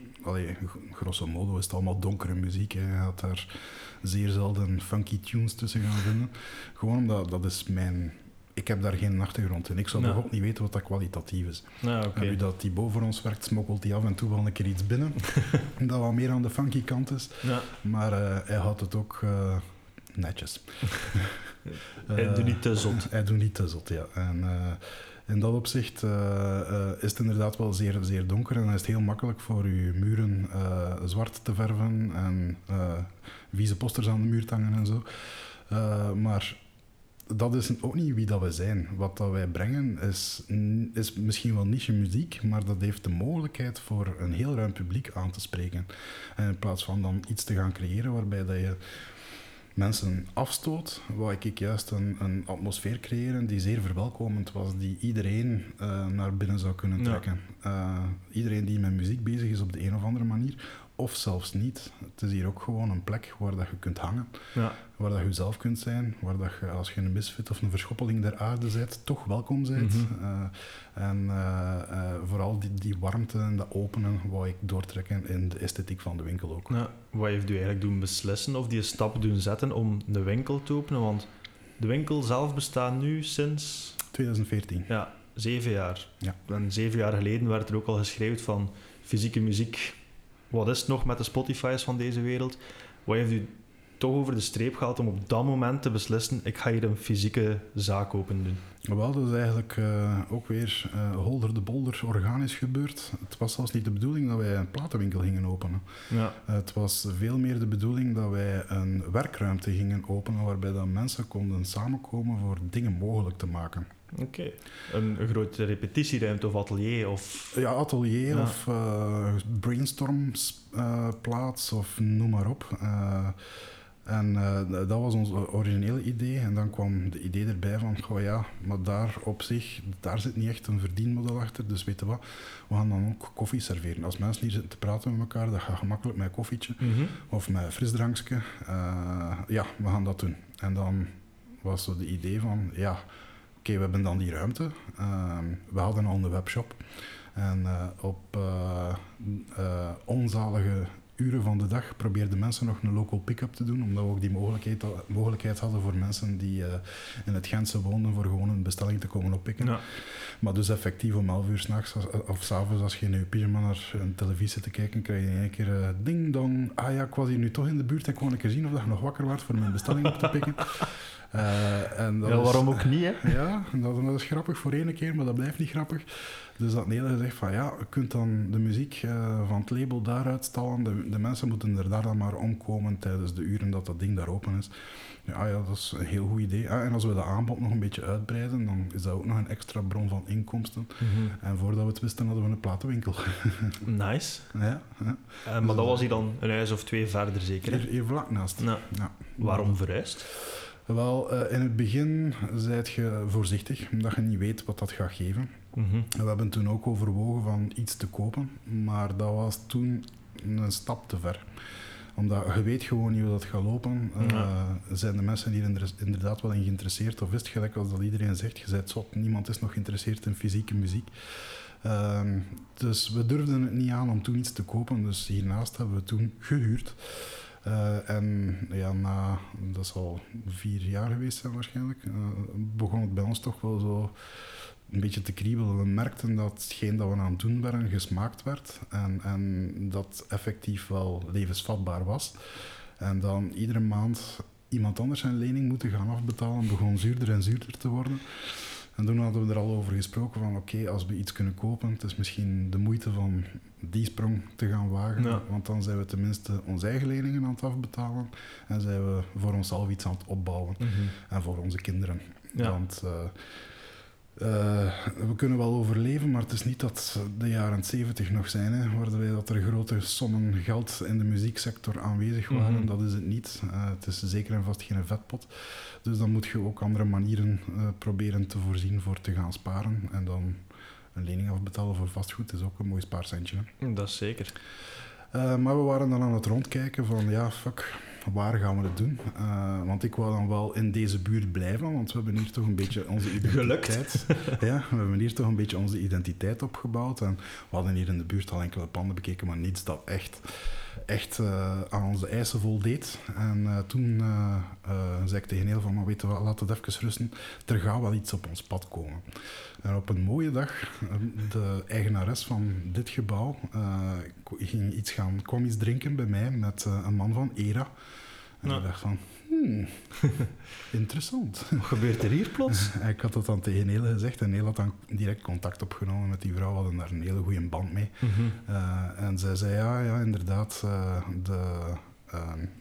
grosso modo is het allemaal donkere muziek. Hè. Je gaat daar zeer zelden funky tunes tussen gaan vinden. Gewoon omdat dat is mijn... Ik heb daar geen achtergrond in. Ik zou bijvoorbeeld niet weten wat dat kwalitatief is. Nou, okay. En nu dat die boven ons werkt, smokkelt hij af en toe wel een keer iets binnen. Dat wat meer aan de funky kant is. Ja. Maar hij houdt het ook netjes. Hij doet niet te zot. Hij doet niet te zot, ja. En in dat opzicht is het inderdaad wel zeer, zeer donker. En dan is het heel makkelijk voor je muren zwart te verven. En vieze posters aan de muur te hangen en zo. Maar... dat is ook niet wie dat we zijn. Wat dat wij brengen is misschien wel niche muziek, maar dat heeft de mogelijkheid voor een heel ruim publiek aan te spreken. En in plaats van dan iets te gaan creëren waarbij dat je mensen afstoot, wou ik juist een atmosfeer creëren die zeer verwelkomend was, die iedereen naar binnen zou kunnen trekken. Ja. Iedereen die met muziek bezig is op de een of andere manier, of zelfs niet. Het is hier ook gewoon een plek waar dat je kunt hangen, waar dat je zelf kunt zijn, waar dat je, als je een misfit of een verschoppeling der aarde bent, toch welkom bent. En vooral die warmte en dat openen wou ik doortrekken in de esthetiek van de winkel ook. Ja. Wat heeft u eigenlijk doen beslissen of die stap doen zetten om de winkel te openen? Want de winkel zelf bestaat nu sinds... 2014. Ja, 7 jaar. Ja. En 7 jaar geleden werd er ook al geschreven van fysieke muziek. Wat is het nog met de Spotify's van deze wereld? Wat heeft u toch over de streep gehaald om op dat moment te beslissen, ik ga hier een fysieke zaak open doen? Wel, dat is eigenlijk ook weer holder de bolder organisch gebeurd. Het was zelfs niet de bedoeling dat wij een platenwinkel gingen openen. Ja. Het was veel meer de bedoeling dat wij een werkruimte gingen openen waarbij dan mensen konden samenkomen voor dingen mogelijk te maken. Oké. Een grote repetitieruimte of atelier? Of... Ja, atelier ja. Of brainstormplaats of noem maar op. Dat was ons originele idee. En dan kwam de idee erbij van, goh ja, maar daar op zich, daar zit niet echt een verdienmodel achter. Dus weet je wat, we gaan dan ook koffie serveren. Als mensen hier zitten te praten met elkaar, dat gaat gemakkelijk met koffietje of met frisdrankje. Ja, we gaan dat doen. En dan was zo de idee van, ja... Oké, we hebben dan die ruimte. We hadden al een webshop. En op onzalige uren van de dag probeerden mensen nog een local pick-up te doen, omdat we ook die mogelijkheid hadden voor mensen die in het Gentse woonden voor gewoon een bestelling te komen oppikken. Ja. Maar dus effectief om 11 uur 's nachts of 's avonds, als je in je pyjama naar een televisie te kijken, krijg je in één keer ding-dong. Ah ja, ik was hier nu toch in de buurt en kon ik er zien of dat je nog wakker werd voor mijn bestelling op te pikken. En dat ja, waarom ook niet, hè? Ja, dat is grappig voor één keer, maar dat blijft niet grappig. Dus dat Nele zegt van, ja, je kunt dan de muziek van het label daaruit stallen. De mensen moeten er daar dan maar omkomen tijdens de uren dat ding daar open is. Ja, dat is een heel goed idee. En als we dat aanbod nog een beetje uitbreiden, dan is dat ook nog een extra bron van inkomsten. Mm-hmm. En voordat we het wisten, hadden we een platenwinkel. Nice. Ja. Maar dus dat was hier dan een huis of twee verder, zeker? Hier vlak naast. Nou, ja. Waarom verhuisd? Wel, in het begin zijt je voorzichtig, omdat je niet weet wat dat gaat geven. Mm-hmm. We hebben toen ook overwogen van iets te kopen, maar dat was toen een stap te ver. Omdat je weet gewoon niet hoe dat gaat lopen. Zijn de mensen hier inderdaad wel in geïnteresseerd? Of is het gelijk als dat iedereen zegt, je bent zot, niemand is nog geïnteresseerd in fysieke muziek. Dus we durfden het niet aan om toen iets te kopen, dus hiernaast hebben we toen gehuurd. En ja, na, dat is al 4 jaar geweest zijn waarschijnlijk, begon het bij ons toch wel zo een beetje te kriebelen. We merkten dat hetgeen dat we aan het doen waren gesmaakt werd en dat effectief wel levensvatbaar was. En dan iedere maand iemand anders zijn lening moeten gaan afbetalen, begon zuurder en zuurder te worden. En toen hadden we er al over gesproken van oké, als we iets kunnen kopen, het is misschien de moeite van die sprong te gaan wagen. Ja. Want dan zijn we tenminste onze eigen leningen aan het afbetalen en zijn we voor onszelf iets aan het opbouwen. Mm-hmm. En voor onze kinderen. Ja. Want we kunnen wel overleven, maar het is niet dat de jaren 70 nog zijn, hè, waarbij dat er grote sommen geld in de muzieksector aanwezig waren. Mm-hmm. Dat is het niet. Het is zeker en vast geen vetpot. Dus dan moet je ook andere manieren proberen te voorzien voor te gaan sparen. En dan een lening afbetalen voor vastgoed is ook een mooi spaarcentje. Hè? Dat is zeker. Maar we waren dan aan het rondkijken van ja, fuck, waar gaan we het doen? Want ik wou dan wel in deze buurt blijven, want we hebben hier toch een beetje onze identiteit. Ja, we hebben hier toch een beetje onze identiteit opgebouwd. En we hadden hier in de buurt al enkele panden bekeken, maar niets dat echt aan onze eisen voldeed. En toen zei ik tegen Nele van, maar weet je wat, laat het even rusten. Er gaat wel iets op ons pad komen. En op een mooie dag, de eigenares van dit gebouw kwam iets drinken bij mij met een man van ERA. En ik dacht van, interessant. Wat gebeurt er hier plots? Ik had dat dan tegen Nele gezegd en Nele had dan direct contact opgenomen met die vrouw. We hadden daar een hele goede band mee. Mm-hmm. En zij zei, ja inderdaad, de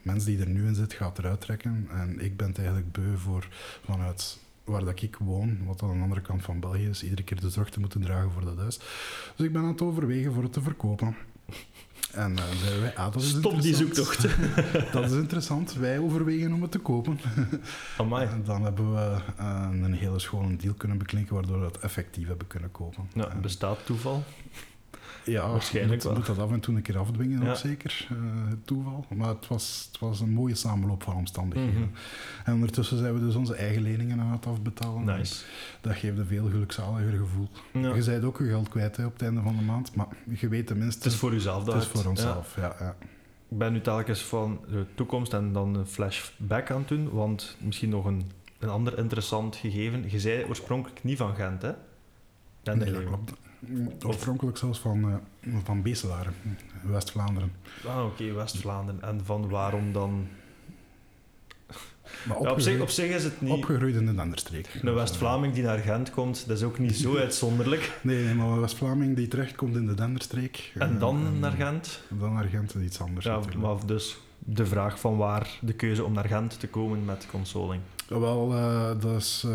mens die er nu in zit gaat eruit trekken. En ik ben het eigenlijk beu voor vanuit... waar dat ik woon, wat aan de andere kant van België is, iedere keer de zorg te moeten dragen voor dat huis. Dus ik ben aan het overwegen voor het te verkopen. En zeiden wij, dat is stop die zoektocht. Dat is interessant, wij overwegen om het te kopen. Amai. En dan hebben we een hele schone deal kunnen beklinken, waardoor we dat effectief hebben kunnen kopen. Ja, bestaat toeval? Ja, waarschijnlijk moet dat af en toe een keer afdwingen, ook zeker, toeval. Maar het was een mooie samenloop van omstandigheden. Mm-hmm. En ondertussen zijn we dus onze eigen leningen aan het afbetalen. Nice. Dat geeft een veel gelukzaliger gevoel. Ja. Je bent ook je geld kwijt op het einde van de maand, maar je weet tenminste... Het is voor jezelf dat. Het is voor onszelf, ja. Ik ben nu telkens van de toekomst en dan een flashback aan het doen, want misschien nog een ander interessant gegeven. Je zei oorspronkelijk niet van Gent, hè? Nee, dat klopt. Oorspronkelijk zelfs van Beeselaren, West-Vlaanderen. Ah, oké, West-Vlaanderen. En van waarom dan Maar op zich is het niet... Opgegroeid in een andere streek. Een West-Vlaming die naar Gent komt, dat is ook niet zo uitzonderlijk. Nee, maar een West-Vlaming die terechtkomt in de Denderstreek... En dan naar Gent? Dan naar Gent is iets anders. Ja, maar dus de vraag van waar de keuze om naar Gent te komen met Consouling? Wel, dat is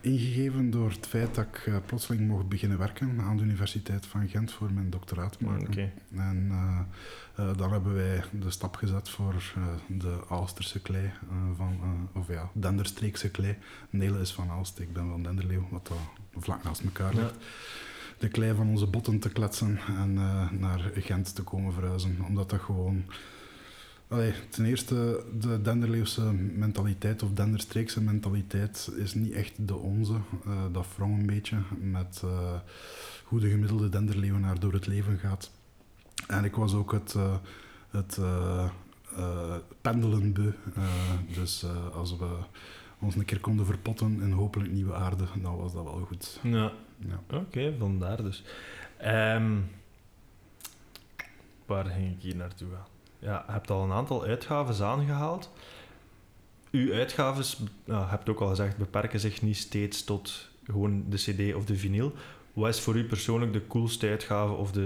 ingegeven door het feit dat ik plotseling mocht beginnen werken aan de Universiteit van Gent voor mijn doctoraat maken. Okay. En dan hebben wij de stap gezet voor de Aalsterse klei, Denderstreekse klei. Nele is van Aalst, ik ben van Denderleeuw, wat dat vlak naast elkaar ligt. Ja. De klei van onze botten te kletsen en naar Gent te komen verhuizen, omdat dat gewoon... Allee, ten eerste, de Denderleeuwse mentaliteit of Denderstreekse mentaliteit is niet echt de onze. Dat wrong een beetje met hoe de gemiddelde Denderleeuwenaar door het leven gaat. En ik was ook het pendelen beu. Dus als we ons een keer konden verpotten in hopelijk nieuwe aarde, dan was dat wel goed. Ja. Ja. Oké, vandaar dus. Waar ging ik hier naartoe gaan? Ja, je hebt al een aantal uitgaves aangehaald. Uw uitgaves, je hebt ook al gezegd, beperken zich niet steeds tot gewoon de cd of de vinyl. Wat is voor u persoonlijk de coolste uitgave? Of dat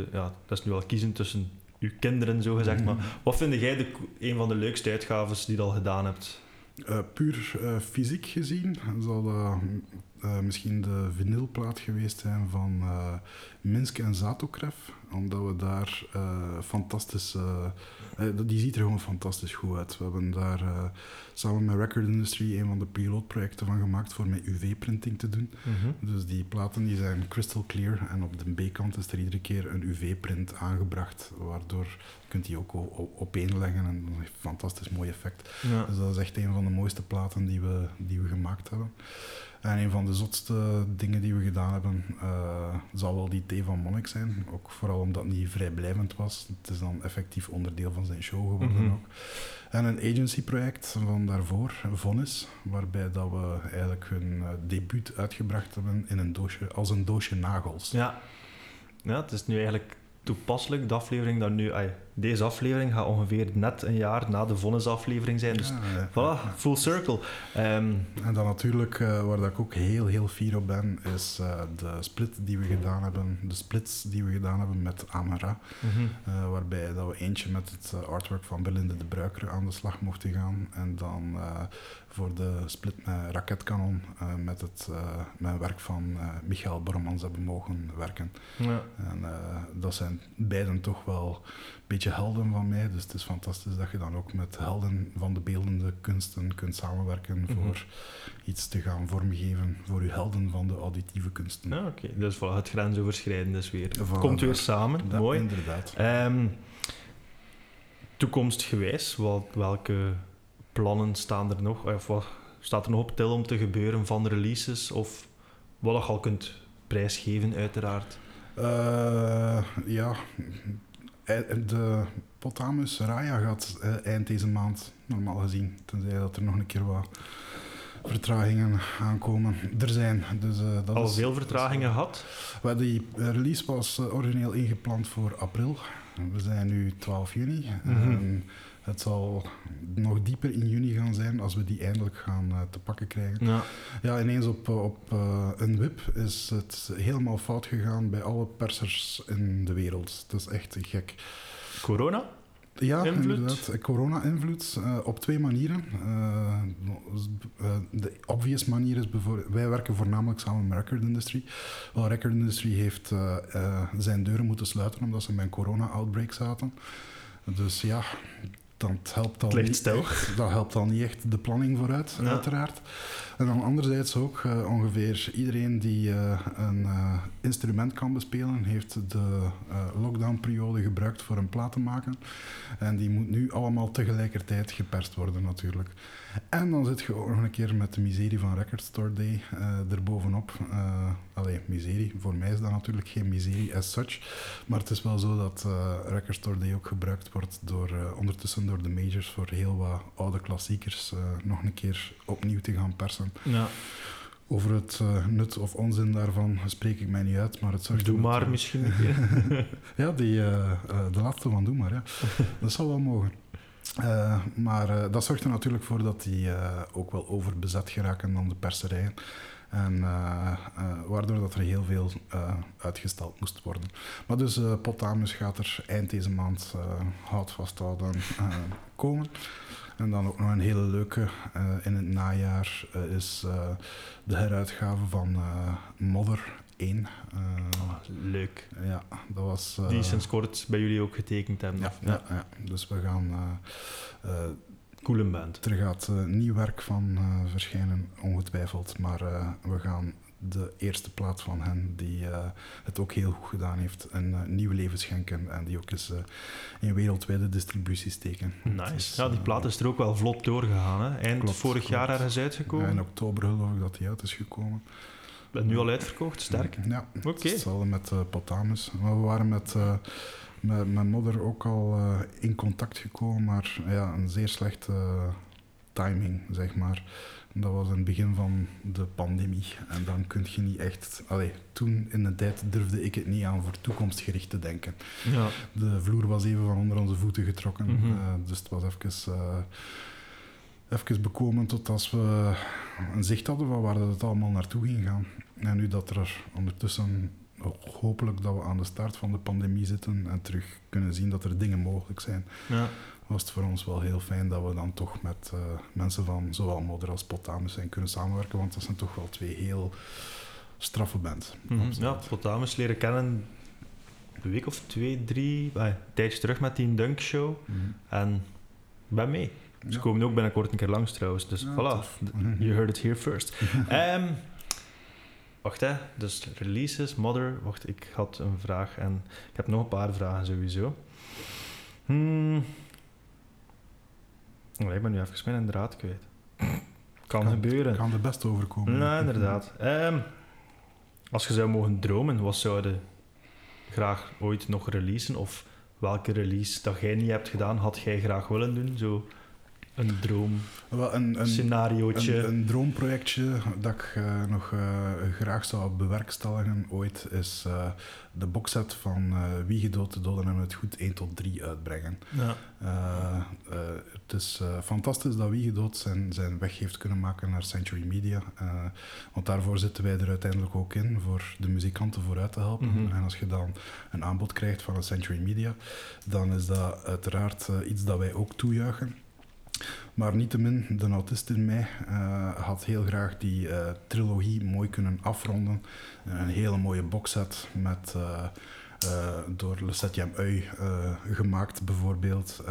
is nu al kiezen tussen uw kinderen, zogezegd. Maar wat vind jij een van de leukste uitgaves die je al gedaan hebt? Puur fysiek gezien zal misschien de vinylplaat geweest zijn van Minsk en Zatokrev, omdat we daar fantastisch... die ziet er gewoon fantastisch goed uit. We hebben daar samen met Record Industry een van de pilootprojecten van gemaakt voor met UV-printing te doen. Mm-hmm. Dus die platen die zijn crystal clear en op de B-kant is er iedere keer een UV-print aangebracht, waardoor je kunt die ook opeen leggen en dat heeft een fantastisch mooi effect. Ja. Dus dat is echt een van de mooiste platen die we gemaakt hebben. En een van de zotste dingen die we gedaan hebben, zal wel die thee van Monnik zijn. Ook vooral omdat het niet vrijblijvend was. Het is dan effectief onderdeel van zijn show geworden ook. En een agencyproject van daarvoor, Vonnis, waarbij dat we eigenlijk hun debuut uitgebracht hebben in een doosje, als een doosje nagels. Ja, het is nu eigenlijk toepasselijk. De aflevering dat nu... Deze aflevering gaat ongeveer net een jaar na de vonnisaflevering zijn. Dus voilà, full circle. En dan natuurlijk, waar ik ook heel, heel fier op ben, is de splits die we gedaan hebben met Amenra. Mm-hmm. Waarbij dat we eentje met het artwork van Berlinde de Bruiker aan de slag mochten gaan. En dan voor de split met Raketkanon met werk van Michael Bormans hebben mogen werken. Ja. En dat zijn beiden toch wel... beetje helden van mij, dus het is fantastisch dat je dan ook met helden van de beeldende kunsten kunt samenwerken voor iets te gaan vormgeven voor je helden van de auditieve kunsten. Ja, oké. Dus voilà, het grensoverschrijdende is weer. Voilà, komt weer samen, dat, mooi. Inderdaad. Toekomstgewijs, welke plannen staan er nog? Of wat staat er nog op til om te gebeuren van releases? Of wat je al kunt prijsgeven, uiteraard? Ja... De Potamus Raya gaat eind deze maand, normaal gezien, tenzij dat er nog een keer wat vertragingen aankomen. Er zijn. Dus, dat al is, veel vertragingen gehad? Die release was origineel ingepland voor april. We zijn nu 12 juni. Mm-hmm. En het zal nog dieper in juni gaan zijn als we die eindelijk gaan te pakken krijgen. Ja, ineens op een wip is het helemaal fout gegaan bij alle persers in de wereld. Dat is echt gek. Corona? Ja, invloed? Inderdaad. Corona-invloed op twee manieren. De obvious manier is bijvoorbeeld... Wij werken voornamelijk samen met Record Industry. Wel, Record Industry heeft zijn deuren moeten sluiten omdat ze met een corona-outbreak zaten. Dus ja... Dat helpt, al niet echt de planning vooruit, uiteraard. En dan anderzijds ook ongeveer iedereen die een instrument kan bespelen, heeft de lockdownperiode gebruikt voor een plaat te maken. En die moet nu allemaal tegelijkertijd geperst worden natuurlijk. En dan zit je ook nog een keer met de miserie van Record Store Day erbovenop. Miserie, voor mij is dat natuurlijk geen miserie as such. Maar het is wel zo dat Record Store Day ook gebruikt wordt door de majors voor heel wat oude klassiekers nog een keer opnieuw te gaan persen. Ja. Over het nut of onzin daarvan spreek ik mij niet uit, maar het zorgt... Doe maar misschien. Ja, de laatste van Doe Maar, ja. Dat zou wel mogen. Maar dat zorgt er natuurlijk voor dat die ook wel overbezet geraken dan de perserijen. En waardoor dat er heel veel uitgesteld moest worden. Maar dus Potamus gaat er eind deze maand hout vasthouden komen. En dan ook nog een hele leuke in het najaar is de heruitgave van Modder 1. Leuk. Ja, dat was... die sinds kort bij jullie ook getekend hebben. Ja. Dus we gaan... Coole band. Er gaat nieuw werk van verschijnen, ongetwijfeld. Maar we gaan de eerste plaat van hen, die het ook heel goed gedaan heeft, een nieuw leven schenken. En die ook eens in wereldwijde distributie steken. Nice. Dus, ja, die plaat is er ook wel vlot doorgegaan. Hè? Eind vorig jaar ergens uitgekomen. Ja, in oktober geloof ik dat die uit is gekomen. En nu al uitverkocht, sterk. Ja, okay. Hetzelfde met Potamus. Maar we waren met Modder ook al in contact gekomen, maar ja, een zeer slechte timing, zeg maar. Dat was in het begin van de pandemie. En dan kun je niet echt... toen in de tijd durfde ik het niet aan voor toekomstgericht te denken. Ja. De vloer was even van onder onze voeten getrokken. Mm-hmm. Dus het was even bekomen tot als we een zicht hadden van waar het allemaal naartoe ging gaan. En nu dat er ondertussen... hopelijk dat we aan de start van de pandemie zitten en terug kunnen zien dat er dingen mogelijk zijn, ja, was het voor ons wel heel fijn dat we dan toch met mensen van zowel Modder als Potamus zijn kunnen samenwerken, want dat zijn toch wel twee heel straffe bands. Mm-hmm. Ja, Potamus leren kennen een week of 2, 3, een tijdje terug met die Dunk Show, mm-hmm, en ben mee. Ze komen ook binnenkort een keer langs trouwens, dus voilà, you heard it here first. Wacht hè, dus releases, Modder. Wacht, ik had een vraag en ik heb nog een paar vragen sowieso. Ik ben nu even mijn draad kwijt. Kan gebeuren. Kan er best overkomen. Nou, inderdaad. Als je zou mogen dromen, wat zouden graag ooit nog releasen? Of welke release dat jij niet hebt gedaan, had jij graag willen doen? Zo. Een droom, een scenariootje. Een droomprojectje dat ik nog graag zou bewerkstelligen ooit is de boxset van Wiegedood, de Doden en het Goed 1-3 uitbrengen. Ja. Het is fantastisch dat Wiegedood zijn weg heeft kunnen maken naar Century Media. Want daarvoor zitten wij er uiteindelijk ook in, voor de muzikanten vooruit te helpen. Mm-hmm. En als je dan een aanbod krijgt van een Century Media, dan is dat uiteraard iets dat wij ook toejuichen. Maar niettemin, de autist in mij had heel graag die trilogie mooi kunnen afronden. Een hele mooie boxset met door Le Septième Œil gemaakt, bijvoorbeeld.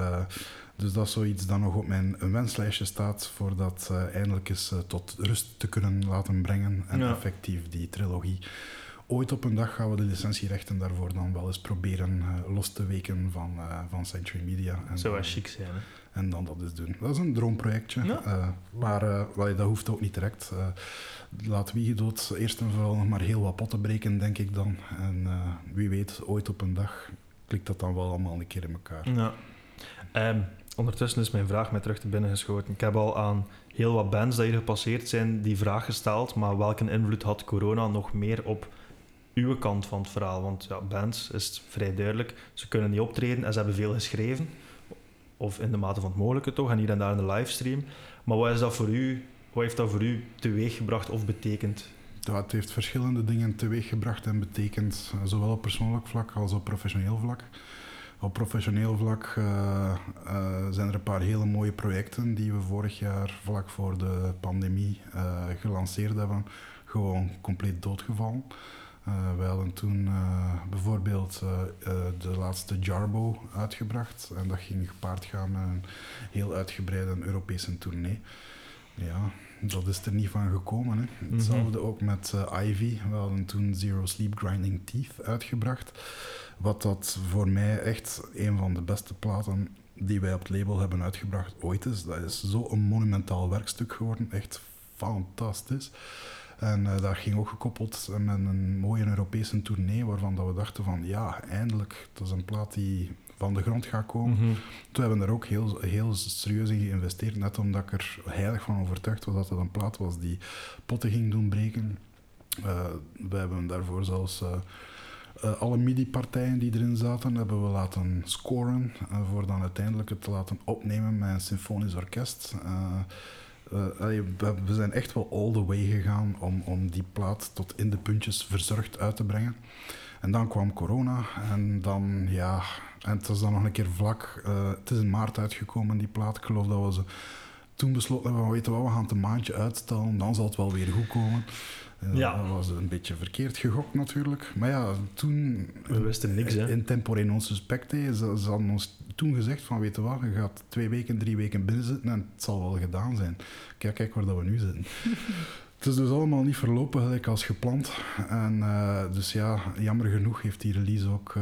Dus dat is zoiets dat nog op mijn wenslijstje staat, voor dat eindelijk eens tot rust te kunnen laten brengen. En effectief die trilogie. Ooit op een dag gaan we de licentierechten daarvoor dan wel eens proberen los te weken van Century Media. Zou wel chic zijn, hè? En dan dat dus doen. Dat is een droomprojectje. Ja. Maar dat hoeft ook niet direct. Laat Wiegedood eerst en vooral nog maar heel wat potten breken, denk ik dan. En wie weet, ooit op een dag klikt dat dan wel allemaal een keer in elkaar. Ja. Ondertussen is mijn vraag mij terug te binnen geschoten. Ik heb al aan heel wat bands die hier gepasseerd zijn die vraag gesteld, maar welke invloed had corona nog meer op uw kant van het verhaal? Want ja, bands is vrij duidelijk. Ze kunnen niet optreden en ze hebben veel geschreven. Of in de mate van het mogelijke toch, en hier en daar in de livestream. Maar wat is dat voor u? Wat heeft dat voor u teweeggebracht of betekend? Ja, het heeft verschillende dingen teweeggebracht en betekend, zowel op persoonlijk vlak als op professioneel vlak. Op professioneel vlak zijn er een paar hele mooie projecten die we vorig jaar, vlak voor de pandemie, gelanceerd hebben. Gewoon compleet doodgevallen. We hadden toen bijvoorbeeld de laatste Jarbo uitgebracht en dat ging gepaard gaan met een heel uitgebreide Europese tournee. Ja, dat is er niet van gekomen. Hè. Mm-hmm. Hetzelfde ook met Ivy. We hadden toen Zero Sleep Grinding Teeth uitgebracht. Wat dat voor mij echt een van de beste platen die wij op het label hebben uitgebracht ooit is. Dat is zo'n monumentaal werkstuk geworden. Echt fantastisch. En daar ging ook gekoppeld met een mooie Europese tournee, waarvan dat we dachten van ja, eindelijk, dat is een plaat die van de grond gaat komen. Mm-hmm. Toen hebben we er ook heel serieus in geïnvesteerd, net omdat ik er heilig van overtuigd was dat het een plaat was die potten ging doen breken. We hebben daarvoor zelfs Alle MIDI-partijen die erin zaten hebben we laten scoren voor dan uiteindelijk het te laten opnemen met een symfonisch orkest. We zijn echt wel all the way gegaan om die plaat tot in de puntjes verzorgd uit te brengen. En dan kwam corona en dan, ja, en het is dan nog een keer vlak. Het is in maart uitgekomen, die plaat. Ik geloof dat we ze toen besloten hebben, weet je wat, we gaan het een maandje uitstellen, dan zal het wel weer goed komen. Ja. Dat was een beetje verkeerd gegokt natuurlijk. Maar ja, toen... We wisten niks, hè. In tempore non suspecte. Ze hadden ons toen gezegd van, weet je wat, je gaat 2 weken, 3 weken binnen zitten en het zal wel gedaan zijn. Kijk waar dat we nu zitten. Het is dus allemaal niet verlopen gelijk als gepland. En dus ja, jammer genoeg heeft die release ook...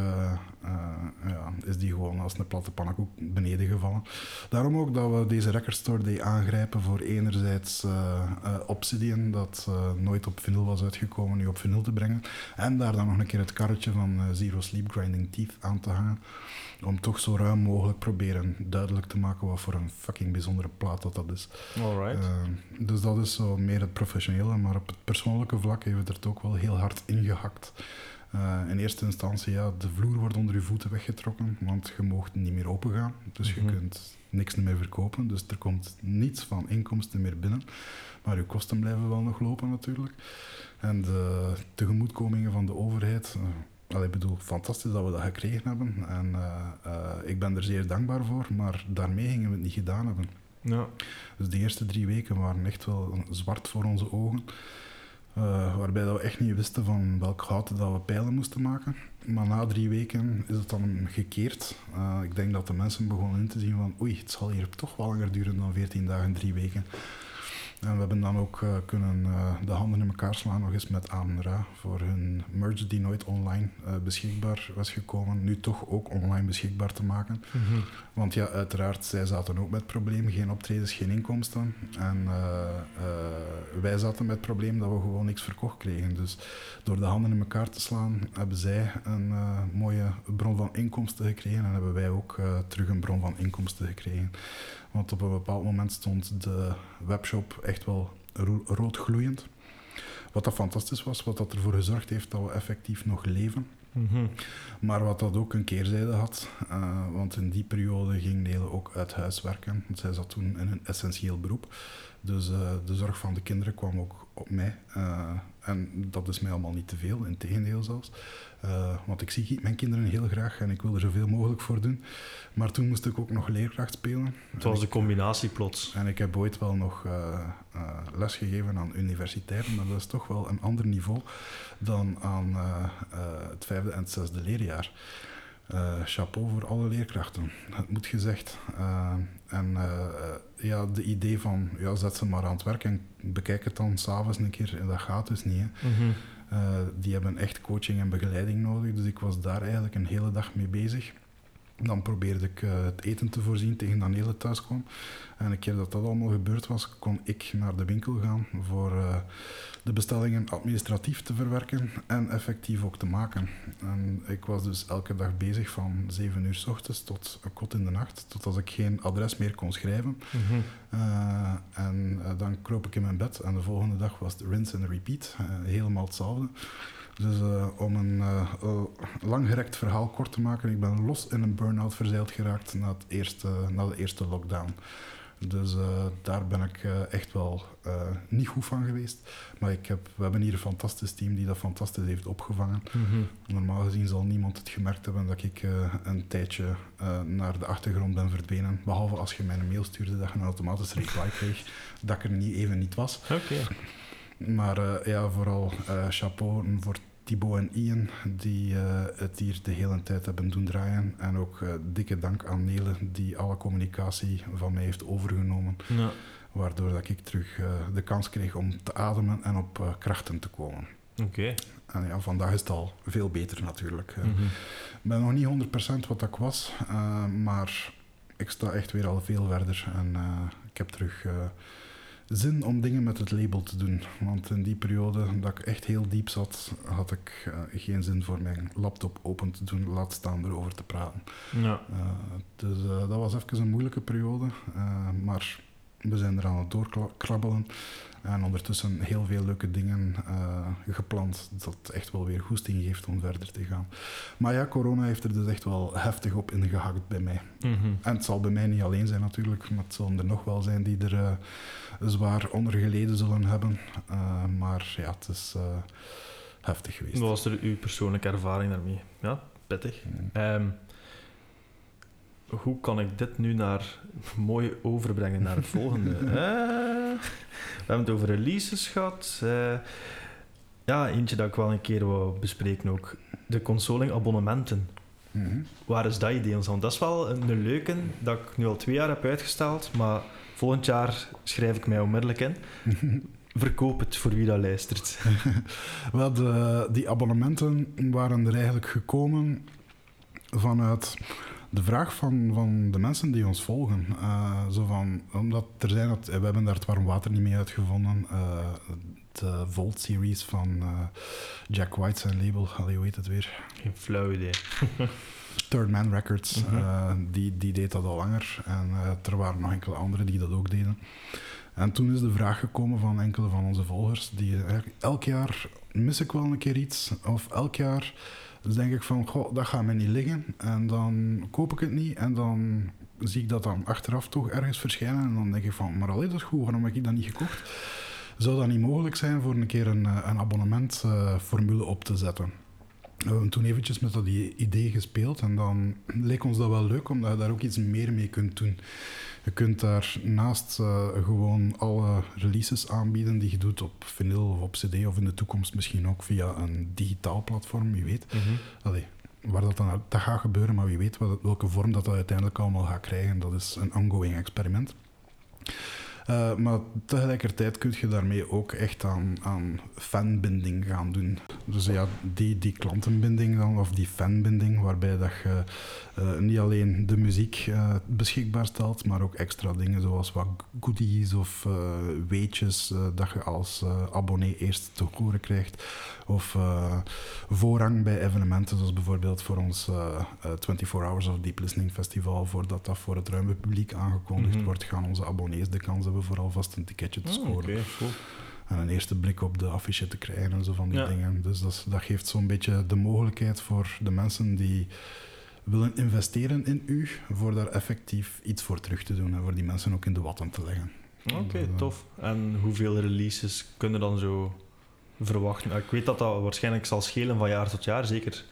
is die gewoon als een platte pannenkoek beneden gevallen. Daarom ook dat we deze Record Store Day aangrijpen voor enerzijds Obsidian, dat nooit op vinyl was uitgekomen, nu op vinyl te brengen. En daar dan nog een keer het karretje van Zero Sleep Grinding Teeth aan te hangen. Om toch zo ruim mogelijk proberen duidelijk te maken wat voor een fucking bijzondere plaat dat is. Alright. Dus dat is zo meer het professionele, maar op het persoonlijke vlak heeft het er ook wel heel hard ingehakt. In eerste instantie, ja, de vloer wordt onder je voeten weggetrokken, want je mag niet meer opengaan. Dus je kunt niks meer verkopen, dus er komt niets van inkomsten meer binnen. Maar je kosten blijven wel nog lopen natuurlijk. En de tegemoetkomingen van de overheid... ik bedoel, fantastisch dat we dat gekregen hebben. En ik ben er zeer dankbaar voor, maar daarmee gingen we het niet gedaan hebben. Ja. Dus de eerste 3 weken waren echt wel zwart voor onze ogen. Waarbij dat we echt niet wisten van welk hout dat we pijlen moesten maken. Maar na 3 weken is het dan gekeerd. Ik denk dat de mensen begonnen in te zien van oei, het zal hier toch wel langer duren dan 14 dagen, 3 weken. En we hebben dan ook kunnen de handen in elkaar slaan nog eens met Amenra voor hun merch die nooit online beschikbaar was gekomen, nu toch ook online beschikbaar te maken. Mm-hmm. Want ja, uiteraard, zij zaten ook met problemen, geen optredens, geen inkomsten. En wij zaten met het probleem dat we gewoon niks verkocht kregen. Dus door de handen in elkaar te slaan hebben zij een mooie bron van inkomsten gekregen en hebben wij ook terug een bron van inkomsten gekregen. Want op een bepaald moment stond de webshop echt wel rood gloeiend. Wat dat fantastisch was, wat dat ervoor gezorgd heeft dat we effectief nog leven. Mm-hmm. Maar wat dat ook een keerzijde had, want in die periode ging Nele ook uit huis werken. Want zij zat toen in een essentieel beroep. Dus de zorg van de kinderen kwam ook op mij. En dat is mij allemaal niet te veel, integendeel zelfs. Want ik zie mijn kinderen heel graag en ik wil er zoveel mogelijk voor doen. Maar toen moest ik ook nog leerkracht spelen. Het was de combinatie plots. En ik heb ooit wel nog lesgegeven aan universiteiten, maar dat is toch wel een ander niveau dan aan het 5e en het 6e leerjaar. Chapeau voor alle leerkrachten, het moet gezegd. De idee van, ja, zet ze maar aan het werk en bekijk het dan s'avonds een keer, dat gaat dus niet. Hè. Mm-hmm. Die hebben echt coaching en begeleiding nodig, dus ik was daar eigenlijk een hele dag mee bezig. Dan probeerde ik het eten te voorzien tegen dat Nele thuis kwam. En een keer dat dat allemaal gebeurd was, kon ik naar de winkel gaan voor de bestellingen administratief te verwerken en effectief ook te maken. En ik was dus elke dag bezig van 7 uur 's ochtends tot kot in de nacht, totdat ik geen adres meer kon schrijven. Mm-hmm. Dan kroop ik in mijn bed en de volgende dag was het rinse and repeat, helemaal hetzelfde. Dus om een langgerekt verhaal kort te maken, ik ben los in een burn-out verzeild geraakt na de eerste lockdown. Dus daar ben ik echt wel niet goed van geweest. Maar we hebben hier een fantastisch team die dat fantastisch heeft opgevangen. Mm-hmm. Normaal gezien zal niemand het gemerkt hebben dat ik een tijdje naar de achtergrond ben verdwenen. Behalve als je mij een mail stuurde dat je een automatische reply kreeg, dat ik er even niet was. Okay. Maar vooral chapeau voor Thibaut en Ian, die het hier de hele tijd hebben doen draaien. En ook dikke dank aan Nele, die alle communicatie van mij heeft overgenomen. Ja. Waardoor dat ik terug de kans kreeg om te ademen en op krachten te komen. Okay. En ja, vandaag is het al veel beter natuurlijk. Mm-hmm. Ik ben nog niet 100% wat ik was, maar ik sta echt weer al veel verder. En ik heb terug... zin om dingen met het label te doen. Want in die periode dat ik echt heel diep zat, had ik geen zin voor mijn laptop open te doen, laat staan erover te praten. Ja. Dus dat was even een moeilijke periode. Maar We zijn er aan het doorkrabbelen. En ondertussen heel veel leuke dingen gepland dat echt wel weer goesting geeft om verder te gaan. Maar ja, corona heeft er dus echt wel heftig op ingehakt bij mij. Mm-hmm. En het zal bij mij niet alleen zijn natuurlijk, maar het zullen er nog wel zijn die er zwaar onder geleden zullen hebben. Maar ja, het is heftig geweest. Wat was er uw persoonlijke ervaring daarmee? Ja, pittig. Mm. Hoe kan ik dit nu naar mooi overbrengen naar het volgende? We hebben het over releases gehad. Ja, eentje dat ik wel een keer wou bespreken ook. De Consouling abonnementen. Mm-hmm. Waar is dat idee aan? Dat is wel een leuke dat ik nu al 2 jaar heb uitgesteld, maar volgend jaar schrijf ik mij onmiddellijk in. Verkoop het voor wie dat luistert. Wel, die abonnementen waren er eigenlijk gekomen vanuit de vraag van de mensen die ons volgen, zo van, omdat er zijn dat, we hebben daar het warm water niet mee uitgevonden, de Volt series van Jack White zijn label, allee, hoe heet het weer? Geen flauw idee. Third Man Records, mm-hmm. Die deed dat al langer en er waren nog enkele anderen die dat ook deden. En toen is de vraag gekomen van enkele van onze volgers, die elk jaar mis ik wel een keer iets, of elk jaar dus denk ik van, goh, dat gaat mij niet liggen. En dan koop ik het niet en dan zie ik dat dan achteraf toch ergens verschijnen. En dan denk ik van, maar allee, dat is goed, waarom heb ik dat niet gekocht? Zou dat niet mogelijk zijn voor een keer een abonnementformule op te zetten? We hebben toen eventjes met dat idee gespeeld en dan leek ons dat wel leuk, omdat je daar ook iets meer mee kunt doen. Je kunt daar naast gewoon alle releases aanbieden die je doet op vinyl of op cd of in de toekomst misschien ook via een digitaal platform, wie weet. Mm-hmm. Allee, waar dat dan dat gaat gebeuren, maar wie weet welke vorm dat uiteindelijk allemaal gaat krijgen. Dat is een ongoing experiment. Maar tegelijkertijd kun je daarmee ook echt aan fanbinding gaan doen. Dus ja, die klantenbinding dan, of die fanbinding, waarbij dat je niet alleen de muziek beschikbaar stelt, maar ook extra dingen zoals wat goodies of weetjes dat je als abonnee eerst te horen krijgt. Of voorrang bij evenementen, zoals bijvoorbeeld voor ons 24 Hours of Deep Listening Festival, voordat dat voor het ruime publiek aangekondigd mm-hmm. wordt, gaan onze abonnees de kans hebben voor alvast een ticketje te scoren. Okay, cool. En een eerste blik op de affiche te krijgen en zo van die dingen. Dus dat geeft zo'n beetje de mogelijkheid voor de mensen die willen investeren in u, voor daar effectief iets voor terug te doen en voor die mensen ook in de watten te leggen. Oké, tof. En hoeveel releases kunnen dan zo verwachten? Ik weet dat waarschijnlijk zal schelen van jaar tot jaar, zeker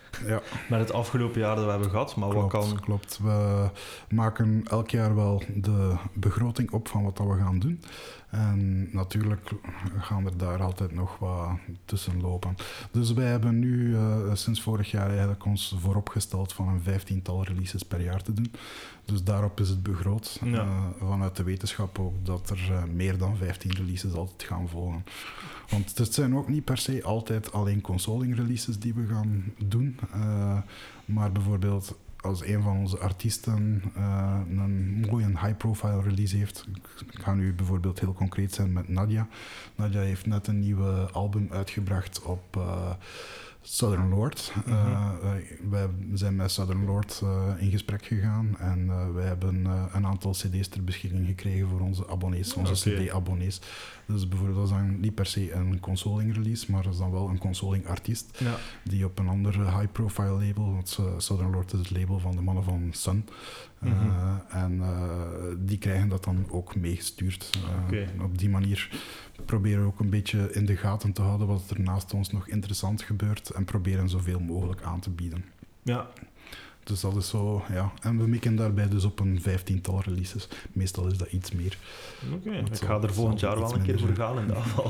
met het afgelopen jaar dat we hebben gehad. Maar klopt, wat kan... Klopt, we maken elk jaar wel de begroting op van wat dat we gaan doen. En natuurlijk gaan er daar altijd nog wat tussen lopen. Dus wij hebben nu sinds vorig jaar eigenlijk ons vooropgesteld van een 15-tal releases per jaar te doen. Dus daarop is het begroot. Ja. Vanuit de wetenschap ook dat er meer dan 15 releases altijd gaan volgen. Want het zijn ook niet per se altijd alleen Consouling releases die we gaan doen. Maar bijvoorbeeld als een van onze artiesten een mooie high-profile release heeft. Ik ga nu bijvoorbeeld heel concreet zijn met Nadja. Nadja heeft net een nieuwe album uitgebracht op Southern Lord. Wij zijn met Southern Lord in gesprek gegaan en wij hebben een aantal cd's ter beschikking gekregen voor onze abonnees, onze cd-abonnees. Dus bijvoorbeeld, dat is dan niet per se een Consouling release, maar dat is dan wel een Consouling artiest die op een ander high-profile label, want Southern Lord is het label van de mannen van Sun, en die krijgen dat dan ook meegestuurd. Op die manier proberen we ook een beetje in de gaten te houden wat er naast ons nog interessant gebeurt en proberen zoveel mogelijk aan te bieden. Ja. Dus dat is zo, ja. En we mikken daarbij dus op een 15-tal releases. Meestal is dat iets meer. Oké, ik ga er volgend jaar wel een keer voor gaan in dat geval.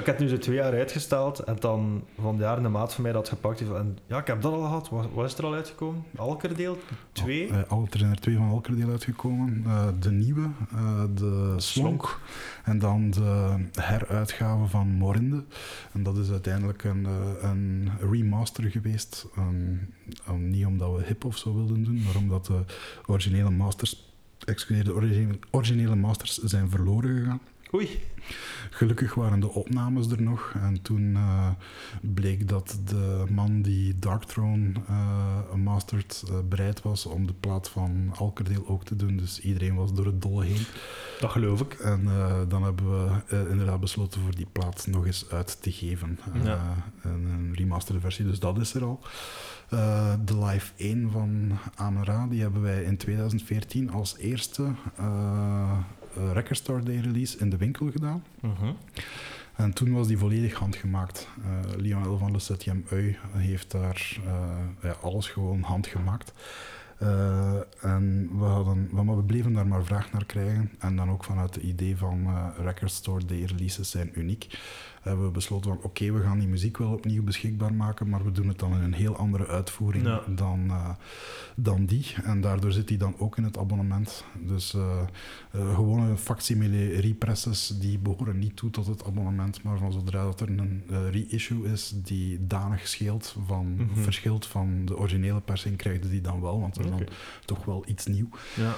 Ik heb nu zo 2 jaar uitgesteld en dan van de jaren de maat van mij dat gepakt heeft. En ja, ik heb dat al gehad. Wat is er al uitgekomen? Alkerdeel 2? Er zijn er 2 van Alkerdeel uitgekomen. De nieuwe, de Slonk. En dan de heruitgave van Morinde. En dat is uiteindelijk een remaster geweest. Niet omdat we hip of zo wilden doen, maar omdat de originele masters zijn verloren gegaan. Oei. Gelukkig waren de opnames er nog. En toen bleek dat de man die Darkthrone mastert bereid was om de plaat van Alkerdeel ook te doen. Dus iedereen was door het dolle heen. Dat geloof ik. En dan hebben we inderdaad besloten voor die plaat nog eens uit te geven. Ja. Een remasterde versie, dus dat is er al. De Live 1 van Amenra, die hebben wij in 2014 als eerste Record Store Day release in de winkel gedaan. Uh-huh. En toen was die volledig handgemaakt. Lionel van Le Septième Oeil heeft daar alles gewoon handgemaakt. En we bleven daar maar vraag naar krijgen. En dan ook vanuit het idee van Record Store Day releases zijn uniek. Hebben we besloten van oké, we gaan die muziek wel opnieuw beschikbaar maken, maar we doen het dan in een heel andere uitvoering dan die. En daardoor zit die dan ook in het abonnement. Dus gewone facsimile represses, die behoren niet toe tot het abonnement, maar van zodra dat er een reissue is die danig verschilt van de originele persing, krijg je die dan wel, want er is dan toch wel iets nieuw. Ja.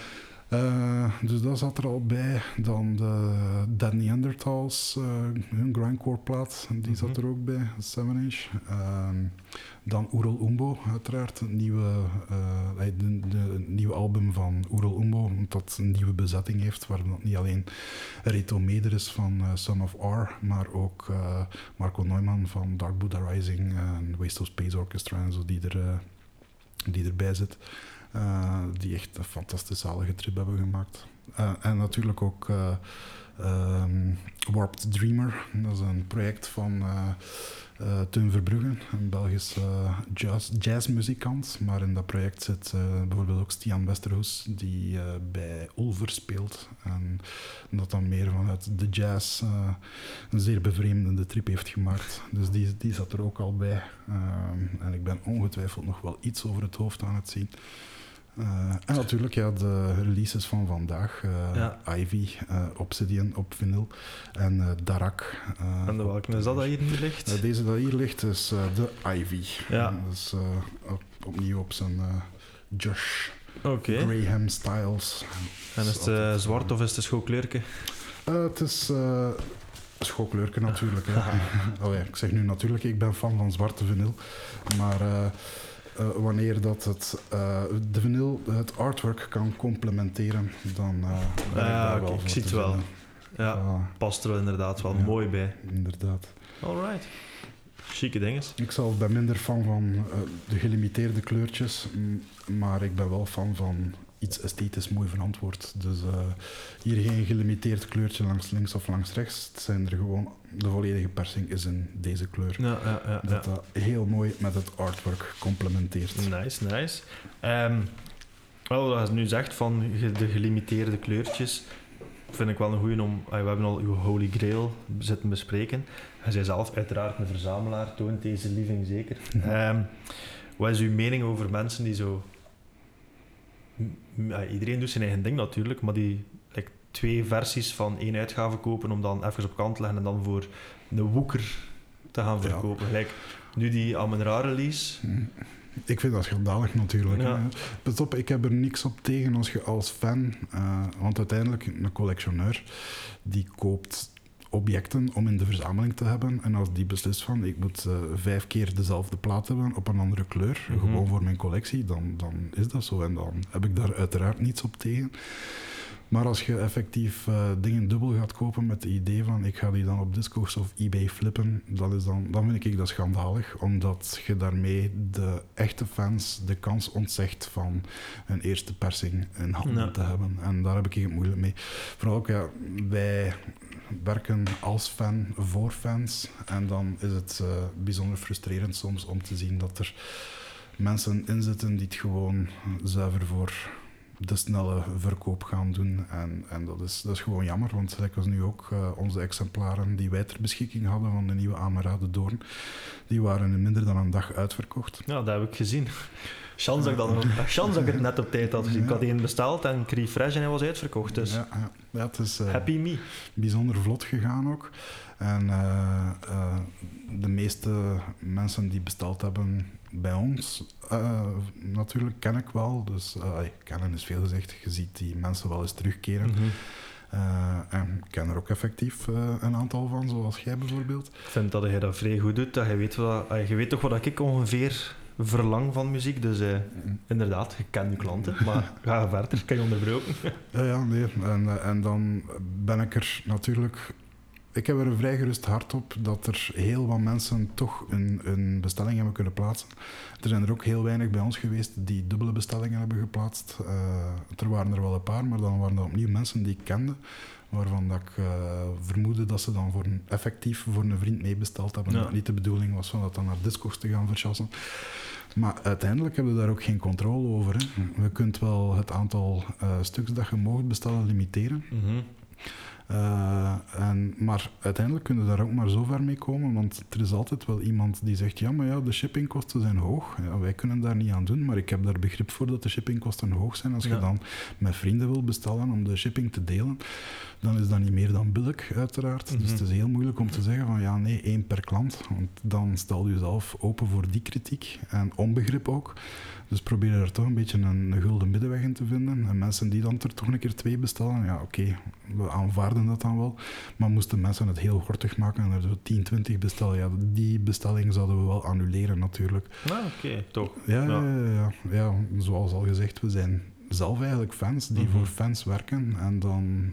Dus dat zat er al bij. Dan de Dead Neanderthals, hun grindcore plaat, die zat er ook bij, 7-inch. Dan Oerol Umbo, uiteraard. Het nieuwe album van Oerol Umbo, dat een nieuwe bezetting heeft, waar dat niet alleen Reto Meder is van Son of R, maar ook Marco Neumann van Dark Buddha Rising en Waste of Space Orchestra en zo, die erbij zit. Die echt een fantastische zalige trip hebben gemaakt. En natuurlijk ook Warped Dreamer. Dat is een project van Teun Verbruggen, een Belgisch jazzmuzikant. Maar in dat project zit bijvoorbeeld ook Stian Westerhoes, die bij Ulver speelt. En dat dan meer vanuit de jazz een zeer bevreemdende trip heeft gemaakt. Dus die zat er ook al bij. En ik ben ongetwijfeld nog wel iets over het hoofd aan het zien. En natuurlijk de releases van vandaag, Ivy, Obsidian op vinyl en Darak. En de welke is dat hier nu ligt? Deze dat hier ligt is de Ivy. Ja. Dat is opnieuw op zijn Josh Graham Styles. En is het zwart of is het schoolkleurke? Het is... schoolkleurke natuurlijk. Ik zeg nu natuurlijk, ik ben fan van zwarte vinyl, maar... wanneer dat de vinyl het artwork kan complementeren, dan ben ik daar wel. Ik zie het wel. Ja, past er inderdaad wel mooi bij. Inderdaad. Alright. Chique dinges. Ik zelf ben minder fan van de gelimiteerde kleurtjes, maar ik ben wel fan van iets esthetisch mooi verantwoord. Dus hier geen gelimiteerd kleurtje langs links of langs rechts. Het zijn er gewoon... De volledige persing is in deze kleur. Dat heel mooi met het artwork complementeert. Nice. Wat je nu zegt van de gelimiteerde kleurtjes, vind ik wel een goeie om... We hebben al uw Holy Grail zitten bespreken. Hij zei zelf uiteraard een verzamelaar, toont deze lieving zeker. Wat is uw mening over mensen die zo... Iedereen doet zijn eigen ding natuurlijk, maar die like, 2 versies van 1 uitgave kopen om dan even op kant te leggen en dan voor een woeker te gaan verkopen. Ja. Like, nu die Amenra release... Ik vind dat schandalig natuurlijk. Ja. Pas op, ik heb er niks op tegen als je als fan... want uiteindelijk, een collectioneur, die koopt objecten om in de verzameling te hebben. En als die beslist van, ik moet 5 keer dezelfde plaat hebben op een andere kleur, gewoon voor mijn collectie, dan is dat zo. En dan heb ik daar uiteraard niets op tegen. Maar als je effectief dingen dubbel gaat kopen met het idee van ik ga die dan op Discogs of eBay flippen, dan vind ik dat schandalig, omdat je daarmee de echte fans de kans ontzegt van een eerste persing in handen te hebben. En daar heb ik het moeilijk mee. Vooral ook, wij werken als fan voor fans en dan is het bijzonder frustrerend soms om te zien dat er mensen in zitten die het gewoon zuiver voor de snelle verkoop gaan doen. En dat is gewoon jammer, want dat was nu ook onze exemplaren die wij ter beschikking hadden van de nieuwe Amenra de Doorn, die waren in minder dan een dag uitverkocht. Ja, dat heb ik gezien. Chance dat ik het net op tijd had gezien. Ik had 1 besteld en kreeg fresh en hij was uitverkocht. Dus. Ja, het is happy me. Bijzonder vlot gegaan ook. En de meeste mensen die besteld hebben bij ons, natuurlijk ken ik wel. Dus kennen is veel gezegd. Je ziet die mensen wel eens terugkeren. En ik ken er ook effectief een aantal van, zoals jij bijvoorbeeld. Ik vind dat je dat vrij goed doet. Dat je weet toch wat ik ongeveer verlang van muziek. Dus inderdaad, je kent je klanten, maar ga verder, kan je onderbroken. Ja, nee. En dan ben ik er natuurlijk... Ik heb er een vrij gerust hart op dat er heel wat mensen toch een bestelling hebben kunnen plaatsen. Er zijn er ook heel weinig bij ons geweest die dubbele bestellingen hebben geplaatst. Er waren er wel een paar, maar dan waren dat opnieuw mensen die ik kende, waarvan dat ik vermoedde dat ze dan effectief voor een vriend meebesteld hebben. Ja. Dat niet de bedoeling was van dat dan naar Discogs te gaan verchassen. Maar uiteindelijk hebben we daar ook geen controle over. Hè. Je kunt wel het aantal stuks dat je mag bestellen limiteren. Mm-hmm. Maar uiteindelijk kunnen we daar ook maar zo ver mee komen, want er is altijd wel iemand die zegt, ja, maar ja, de shippingkosten zijn hoog. Ja, wij kunnen daar niet aan doen, maar ik heb daar begrip voor dat de shippingkosten hoog zijn. Als je dan met vrienden wil bestellen om de shipping te delen, dan is dat niet meer dan billig, uiteraard. Mm-hmm. Dus het is heel moeilijk om te zeggen van, ja, nee, 1 per klant. Want dan stel je jezelf open voor die kritiek en onbegrip ook. Dus probeer er toch een beetje een gulden middenweg in te vinden. En mensen die dan er toch een keer 2 bestellen, ja, oké, we aanvaarden dat dan wel. Maar moesten mensen het heel gortig maken en er zo 10-20 bestellen, ja, die bestelling zouden we wel annuleren natuurlijk. Ah, oké, toch. Ja, zoals al gezegd, we zijn zelf eigenlijk fans die voor fans werken. En dan...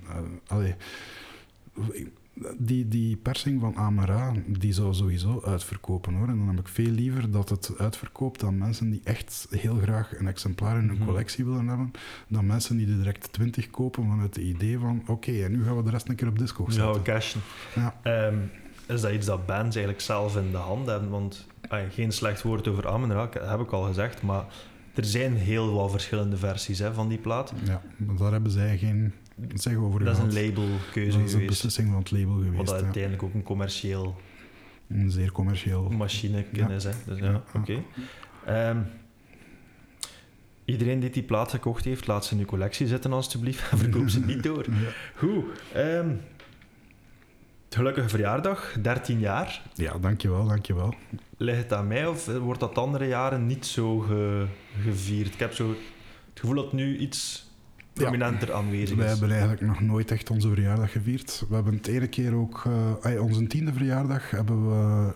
Die persing van Amenra, die zou sowieso uitverkopen, hoor. En dan heb ik veel liever dat het uitverkoopt dan mensen die echt heel graag een exemplaar in hun collectie willen hebben, dan mensen die er direct 20 kopen vanuit het idee van, oké, en nu gaan we de rest een keer op disco zetten. Ja, cashen. Ja. Is dat iets dat bands eigenlijk zelf in de hand hebben? Want geen slecht woord over Amenra, heb ik al gezegd, maar er zijn heel wat verschillende versies, hè, van die plaat. Ja, maar daar hebben zij geen... Dat is een labelkeuze geweest. Dat is een beslissing van het label geweest. Wat uiteindelijk ook een zeer commercieel machinekennis is. Dus oké. Iedereen die plaat gekocht heeft, laat ze in uw collectie zitten alstublieft. En verkoop ze niet door. Ja. Goed. Gelukkige verjaardag, 13 jaar. Ja, dankjewel. Ligt het aan mij of wordt dat andere jaren niet zo gevierd? Ik heb zo het gevoel dat nu iets... prominenter aanwezig is. Wij hebben eigenlijk nog nooit echt onze verjaardag gevierd. We hebben het ene keer ook... onze 10e verjaardag hebben we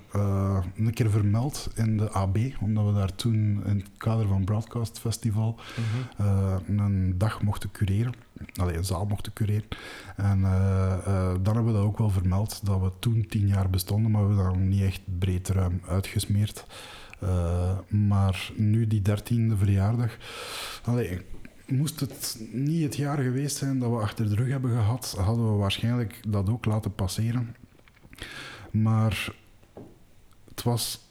een keer vermeld in de AB, omdat we daar toen in het kader van Broadcast Festival een dag mochten cureren. Een zaal mochten cureren. En dan hebben we dat ook wel vermeld, dat we toen 10 jaar bestonden, maar we hebben dat niet echt breed ruim uitgesmeerd. Maar nu die 13e verjaardag... moest het niet het jaar geweest zijn dat we achter de rug hebben gehad, hadden we waarschijnlijk dat ook laten passeren. Maar het was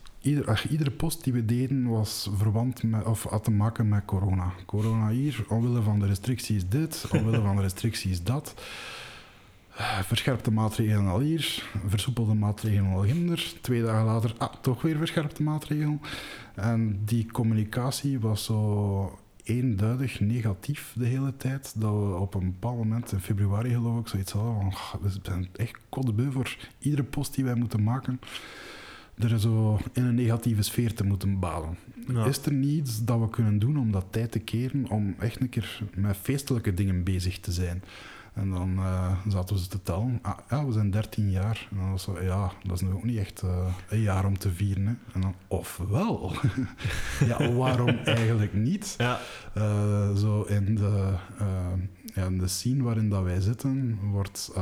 iedere post die we deden was verwant met, of had te maken met corona. Corona hier, omwille van de restricties dit, omwille van de restricties dat. Verscherpte maatregelen al hier, versoepelde maatregelen al hinder. 2 dagen later, toch weer verscherpte maatregelen. En die communicatie was zo... eenduidig negatief de hele tijd, dat we op een bepaald moment, in februari geloof ik, zoiets hadden van, we zijn echt kotsbeu voor iedere post die wij moeten maken, er zo in een negatieve sfeer te moeten baden. Ja. Is er niets dat we kunnen doen om dat tijd te keren, om echt een keer met feestelijke dingen bezig te zijn? En dan zaten we ze te tellen. We zijn 13 jaar. En dan was zo, dat is nu ook niet echt een jaar om te vieren. Hè. En dan, ofwel. Waarom eigenlijk niet? Ja. Zo in de scene waarin dat wij zitten, wordt,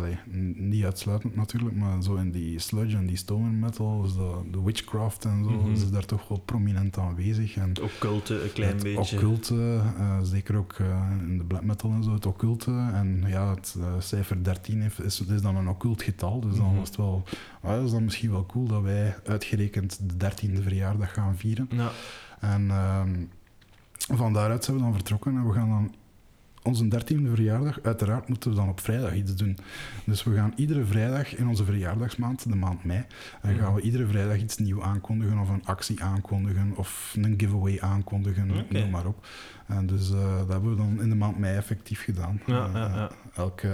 niet uitsluitend natuurlijk, maar zo in die sludge en die stoner metal, dus de witchcraft en zo, is daar toch wel prominent aanwezig. En het occulte een klein beetje. Het occulte, zeker ook in de black metal en zo, het occulte. En het cijfer 13 is dan een occult getal, dus dan was het wel... dat is dan misschien wel cool dat wij uitgerekend de 13e verjaardag gaan vieren. Ja. En van daaruit zijn we dan vertrokken en we gaan dan... Onze 13e verjaardag, uiteraard moeten we dan op vrijdag iets doen. Dus we gaan iedere vrijdag in onze verjaardagsmaand, de maand mei, gaan we iedere vrijdag iets nieuws aankondigen of een actie aankondigen of een giveaway aankondigen, noem maar op. En dus dat hebben we dan in de maand mei effectief gedaan.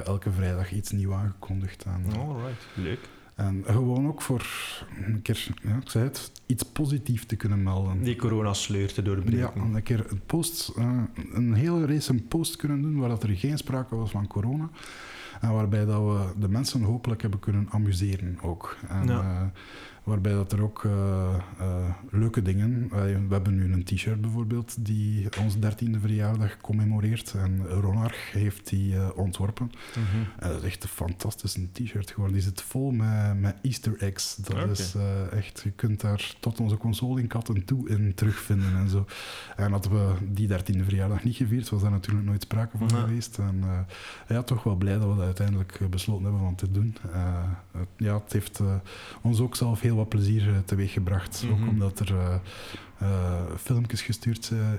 Elke vrijdag iets nieuws aangekondigd. Alright, leuk. En gewoon ook voor een keer, ja, ik zei het, iets positiefs te kunnen melden. Die coronasleur te doorbreken. Ja, een keer een post, een hele race een post kunnen doen waar dat er geen sprake was van corona. En waarbij dat we de mensen hopelijk hebben kunnen amuseren ook. En, ja. Waarbij dat er ook leuke dingen... We hebben nu een t-shirt bijvoorbeeld die ons 13e verjaardag commemoreert. En Ronarg heeft die ontworpen. Mm-hmm. En dat is echt een fantastische t-shirt geworden. Die zit vol met Easter eggs. Dat is echt... Je kunt daar tot onze Consouling-katten toe in terugvinden en zo. En hadden we die 13e verjaardag niet gevierd, was daar natuurlijk nooit sprake van geweest. En ja, toch wel blij dat we dat uiteindelijk besloten hebben om te doen. Het heeft ons ook zelf heel wat plezier teweeggebracht. Mm-hmm. Ook omdat er filmpjes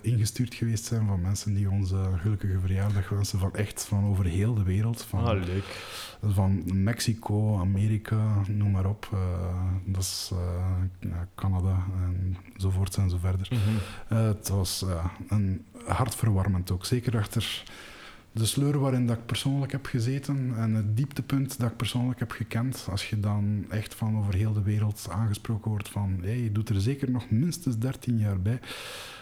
ingestuurd geweest zijn van mensen die onze gelukkige verjaardag wensen van echt van over heel de wereld. Leuk. Van Mexico, Amerika, noem maar op. Dat is Canada enzovoort enzoverder. Mm-hmm. Het was een hartverwarmend ook. Zeker achter de sleur waarin dat ik persoonlijk heb gezeten en het dieptepunt dat ik persoonlijk heb gekend, als je dan echt van over heel de wereld aangesproken wordt van hey, je doet er zeker nog minstens 13 jaar bij.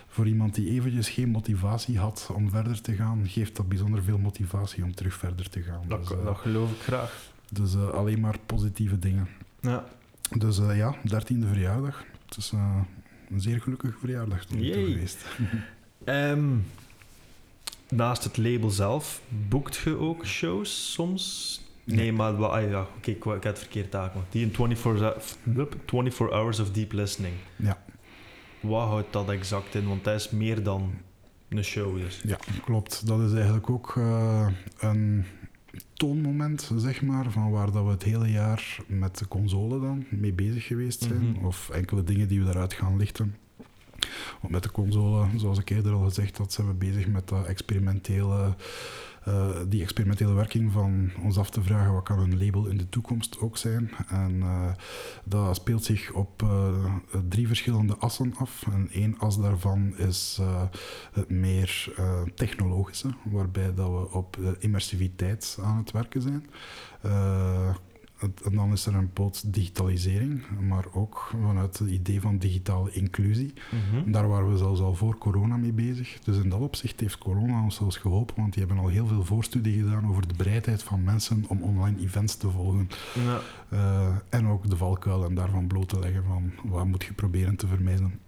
Voor iemand die eventjes geen motivatie had om verder te gaan, geeft dat bijzonder veel motivatie om terug verder te gaan. Dat geloof ik graag. Dus alleen maar positieve dingen. Ja. Dus 13e verjaardag. Het is een zeer gelukkige verjaardag toen geweest. Naast het label zelf, boekt je ook shows soms? Nee. Maar ik had het verkeerd taken. Die in 24 Hours of Deep Listening. Ja. Wat houdt dat exact in? Want dat is meer dan een show dus. Ja, klopt. Dat is eigenlijk ook een toonmoment, zeg maar, van waar dat we het hele jaar met de console dan mee bezig geweest zijn. Mm-hmm. Of enkele dingen die we daaruit gaan lichten. Want met de console, zoals ik eerder al gezegd had, zijn we bezig met die experimentele werking van ons af te vragen wat kan een label in de toekomst ook zijn. En dat speelt zich op 3 verschillende assen af. En 1 as daarvan is het meer technologische, waarbij dat we op immersiviteit aan het werken zijn. En dan is er een poot digitalisering, maar ook vanuit het idee van digitale inclusie. Mm-hmm. Daar waren we zelfs al voor corona mee bezig. Dus in dat opzicht heeft corona ons zelfs geholpen, want die hebben al heel veel voorstudie gedaan over de bereidheid van mensen om online events te volgen. Ja. En ook de valkuilen daarvan bloot te leggen van wat moet je proberen te vermijden.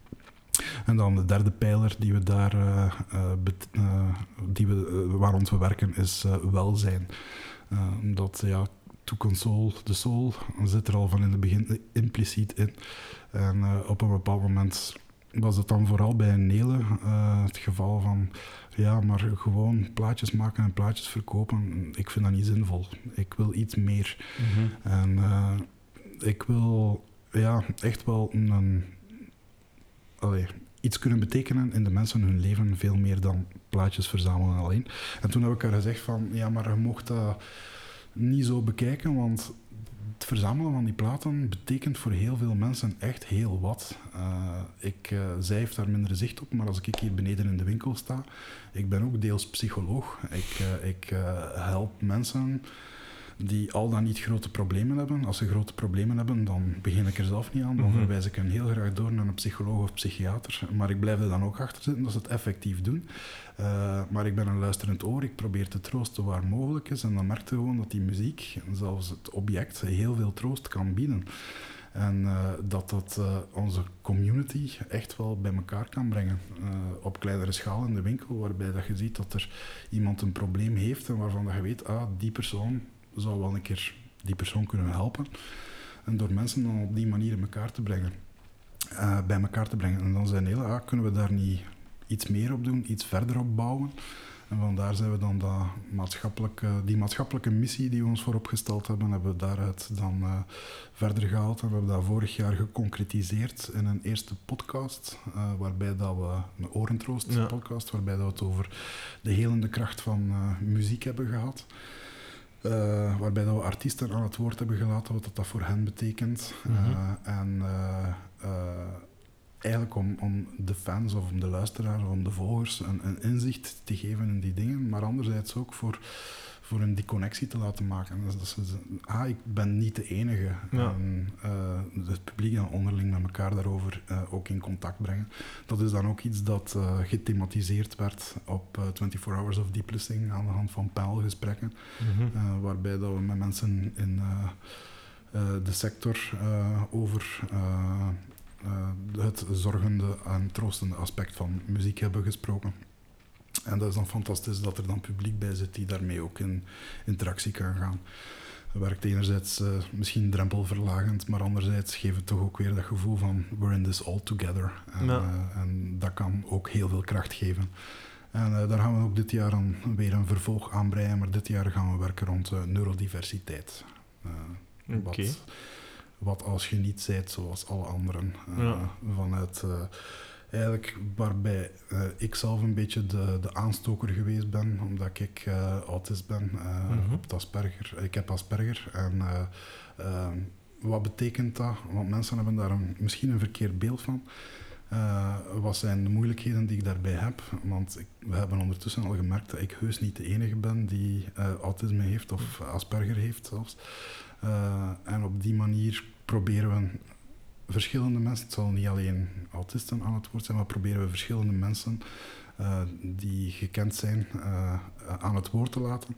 En dan de derde pijler die we daar, waar rond we werken, is welzijn. To console, de soul, zit er al van in het begin impliciet in. En op een bepaald moment was het dan vooral bij Nele het geval van ja, maar gewoon plaatjes maken en plaatjes verkopen, ik vind dat niet zinvol. Ik wil iets meer. Mm-hmm. En ik wil echt wel iets kunnen betekenen in de mensen hun leven, veel meer dan plaatjes verzamelen alleen. En toen heb ik haar gezegd van ja, maar je mocht dat niet zo bekijken, want het verzamelen van die platen betekent voor heel veel mensen echt heel wat. Zij heeft daar minder zicht op, maar als ik hier beneden in de winkel sta, ik ben ook deels psycholoog. Ik help mensen die al dan niet grote problemen hebben. Als ze grote problemen hebben, dan begin ik er zelf niet aan. Dan verwijs ik hen heel graag door naar een psycholoog of psychiater. Maar ik blijf er dan ook achter zitten dat ze het effectief doen. Maar ik ben een luisterend oor. Ik probeer te troosten waar mogelijk is. En dan merk je gewoon dat die muziek, zelfs het object, heel veel troost kan bieden. En dat onze community echt wel bij elkaar kan brengen. Op kleinere schaal in de winkel, waarbij dat je ziet dat er iemand een probleem heeft en waarvan dat je weet, die persoon zou wel een keer die persoon kunnen helpen. En door mensen dan op die manier bij elkaar te brengen. En dan zijn heel, kunnen we daar niet iets meer op doen, iets verder op bouwen? En vandaar zijn we dan die maatschappelijke missie die we ons vooropgesteld hebben, hebben we daaruit dan verder gehaald. En we hebben dat vorig jaar geconcretiseerd in een eerste podcast, waarbij dat we een Orentroost podcast, waarbij dat we het over de helende kracht van muziek hebben gehad. Waarbij dat we artiesten aan het woord hebben gelaten, wat dat voor hen betekent. Mm-hmm. Eigenlijk om de fans of om de luisteraars of om de volgers een inzicht te geven in die dingen, maar anderzijds ook voor voor hem die connectie te laten maken. Dus dat ze, ik ben niet de enige. Ja. En, het publiek dan onderling met elkaar daarover ook in contact brengen. Dat is dan ook iets dat gethematiseerd werd op 24 Hours of Deep Listening aan de hand van panelgesprekken, mm-hmm. Waarbij dat we met mensen in de sector over... het zorgende en troostende aspect van muziek hebben gesproken. En dat is dan fantastisch dat er dan publiek bij zit die daarmee ook in interactie kan gaan. Het werkt enerzijds misschien drempelverlagend, maar anderzijds geeft het toch ook weer dat gevoel van we're in this all together. En, ja. En dat kan ook heel veel kracht geven. En daar gaan we ook dit jaar dan weer een vervolg aan breien, maar dit jaar gaan we werken rond neurodiversiteit. Oké. Wat als je niet zijt zoals alle anderen. Vanuit eigenlijk waarbij ik zelf een beetje de aanstoker geweest ben, omdat ik autist ben op Asperger. Ik heb Asperger en wat betekent dat? Want mensen hebben daar misschien een verkeerd beeld van. Wat zijn de moeilijkheden die ik daarbij heb? Want we hebben ondertussen al gemerkt dat ik heus niet de enige ben die autisme heeft of Asperger heeft zelfs. En op die manier proberen we verschillende mensen, het zal niet alleen autisten aan het woord zijn, maar proberen we verschillende mensen die gekend zijn aan het woord te laten.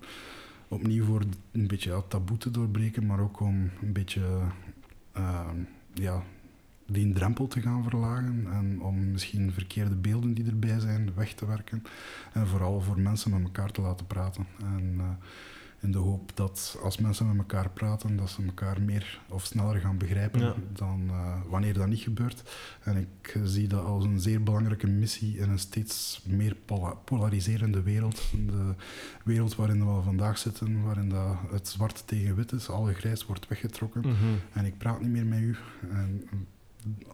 Opnieuw voor een beetje dat taboe te doorbreken, maar ook om een beetje die drempel te gaan verlagen en om misschien verkeerde beelden die erbij zijn weg te werken. En vooral voor mensen met elkaar te laten praten. En, in de hoop dat als mensen met elkaar praten, dat ze elkaar meer of sneller gaan begrijpen dan wanneer dat niet gebeurt. En ik zie dat als een zeer belangrijke missie in een steeds meer polariserende wereld. De wereld waarin we vandaag zitten, waarin dat het zwart tegen wit is, alle grijs wordt weggetrokken. Mm-hmm. En ik praat niet meer met u. En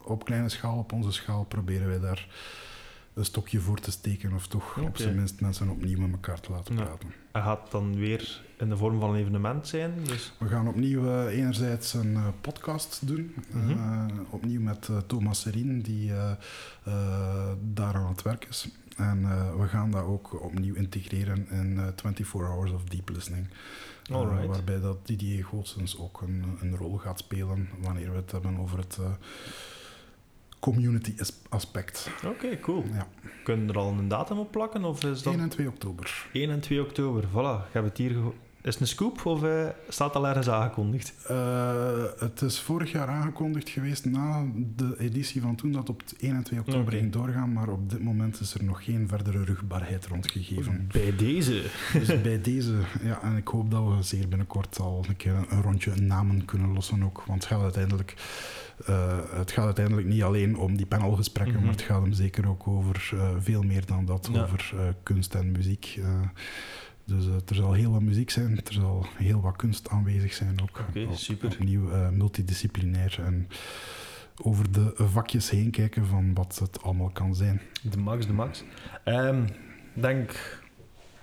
op kleine schaal, op onze schaal, proberen wij daar een stokje voor te steken of toch op zijn minst mensen opnieuw met elkaar te laten praten. En gaat het dan weer in de vorm van een evenement zijn? Dus... We gaan opnieuw enerzijds een podcast doen. Mm-hmm. Opnieuw met Thomas Serien, die daar aan het werk is. En we gaan dat ook opnieuw integreren in 24 Hours of Deep Listening. Waarbij dat Didier Goossens ook een rol gaat spelen wanneer we het hebben over het... community aspect. Oké, cool. Ja. Kunnen er al een datum op plakken? Of is dat... 1 en 2 oktober. 1 en 2 oktober, voilà. Hebben het hier is het een scoop of staat al ergens aangekondigd? Het is vorig jaar aangekondigd geweest na de editie van toen dat op 1 en 2 oktober ging doorgaan, maar op dit moment is er nog geen verdere rugbaarheid rondgegeven. Bij deze? Dus bij deze, ja. En ik hoop dat we zeer binnenkort al een keer een rondje namen kunnen lossen ook, want het gaat uiteindelijk niet alleen om die panelgesprekken, maar het gaat hem zeker ook over veel meer dan dat, over kunst en muziek. Dus er zal heel wat muziek zijn, er zal heel wat kunst aanwezig zijn ook. Oké, super. Opnieuw multidisciplinair en over de vakjes heen kijken van wat het allemaal kan zijn. De max. Denk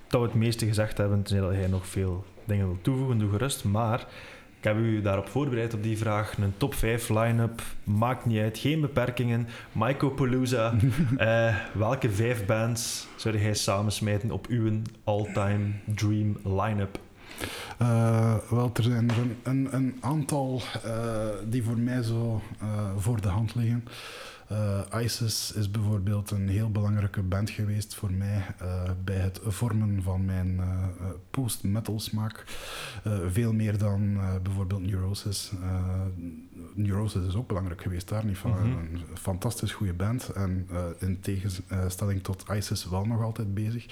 dat we het meeste gezegd hebben, tenzij dat jij nog veel dingen wil toevoegen, doe gerust, maar... Ik heb u daarop voorbereid op die vraag. Een top 5 line-up, maakt niet uit, geen beperkingen. Michael Palooza, welke 5 bands zou jij samensmijten op uw all-time dream line-up? Wel, er zijn er een aantal die voor mij zo voor de hand liggen. ISIS is bijvoorbeeld een heel belangrijke band geweest voor mij bij het vormen van mijn post-metal smaak. Veel meer dan bijvoorbeeld Neurosis. Neurosis is ook belangrijk geweest, daar niet van. Mm-hmm. Een fantastisch goede band en in tegenstelling tot ISIS wel nog altijd bezig.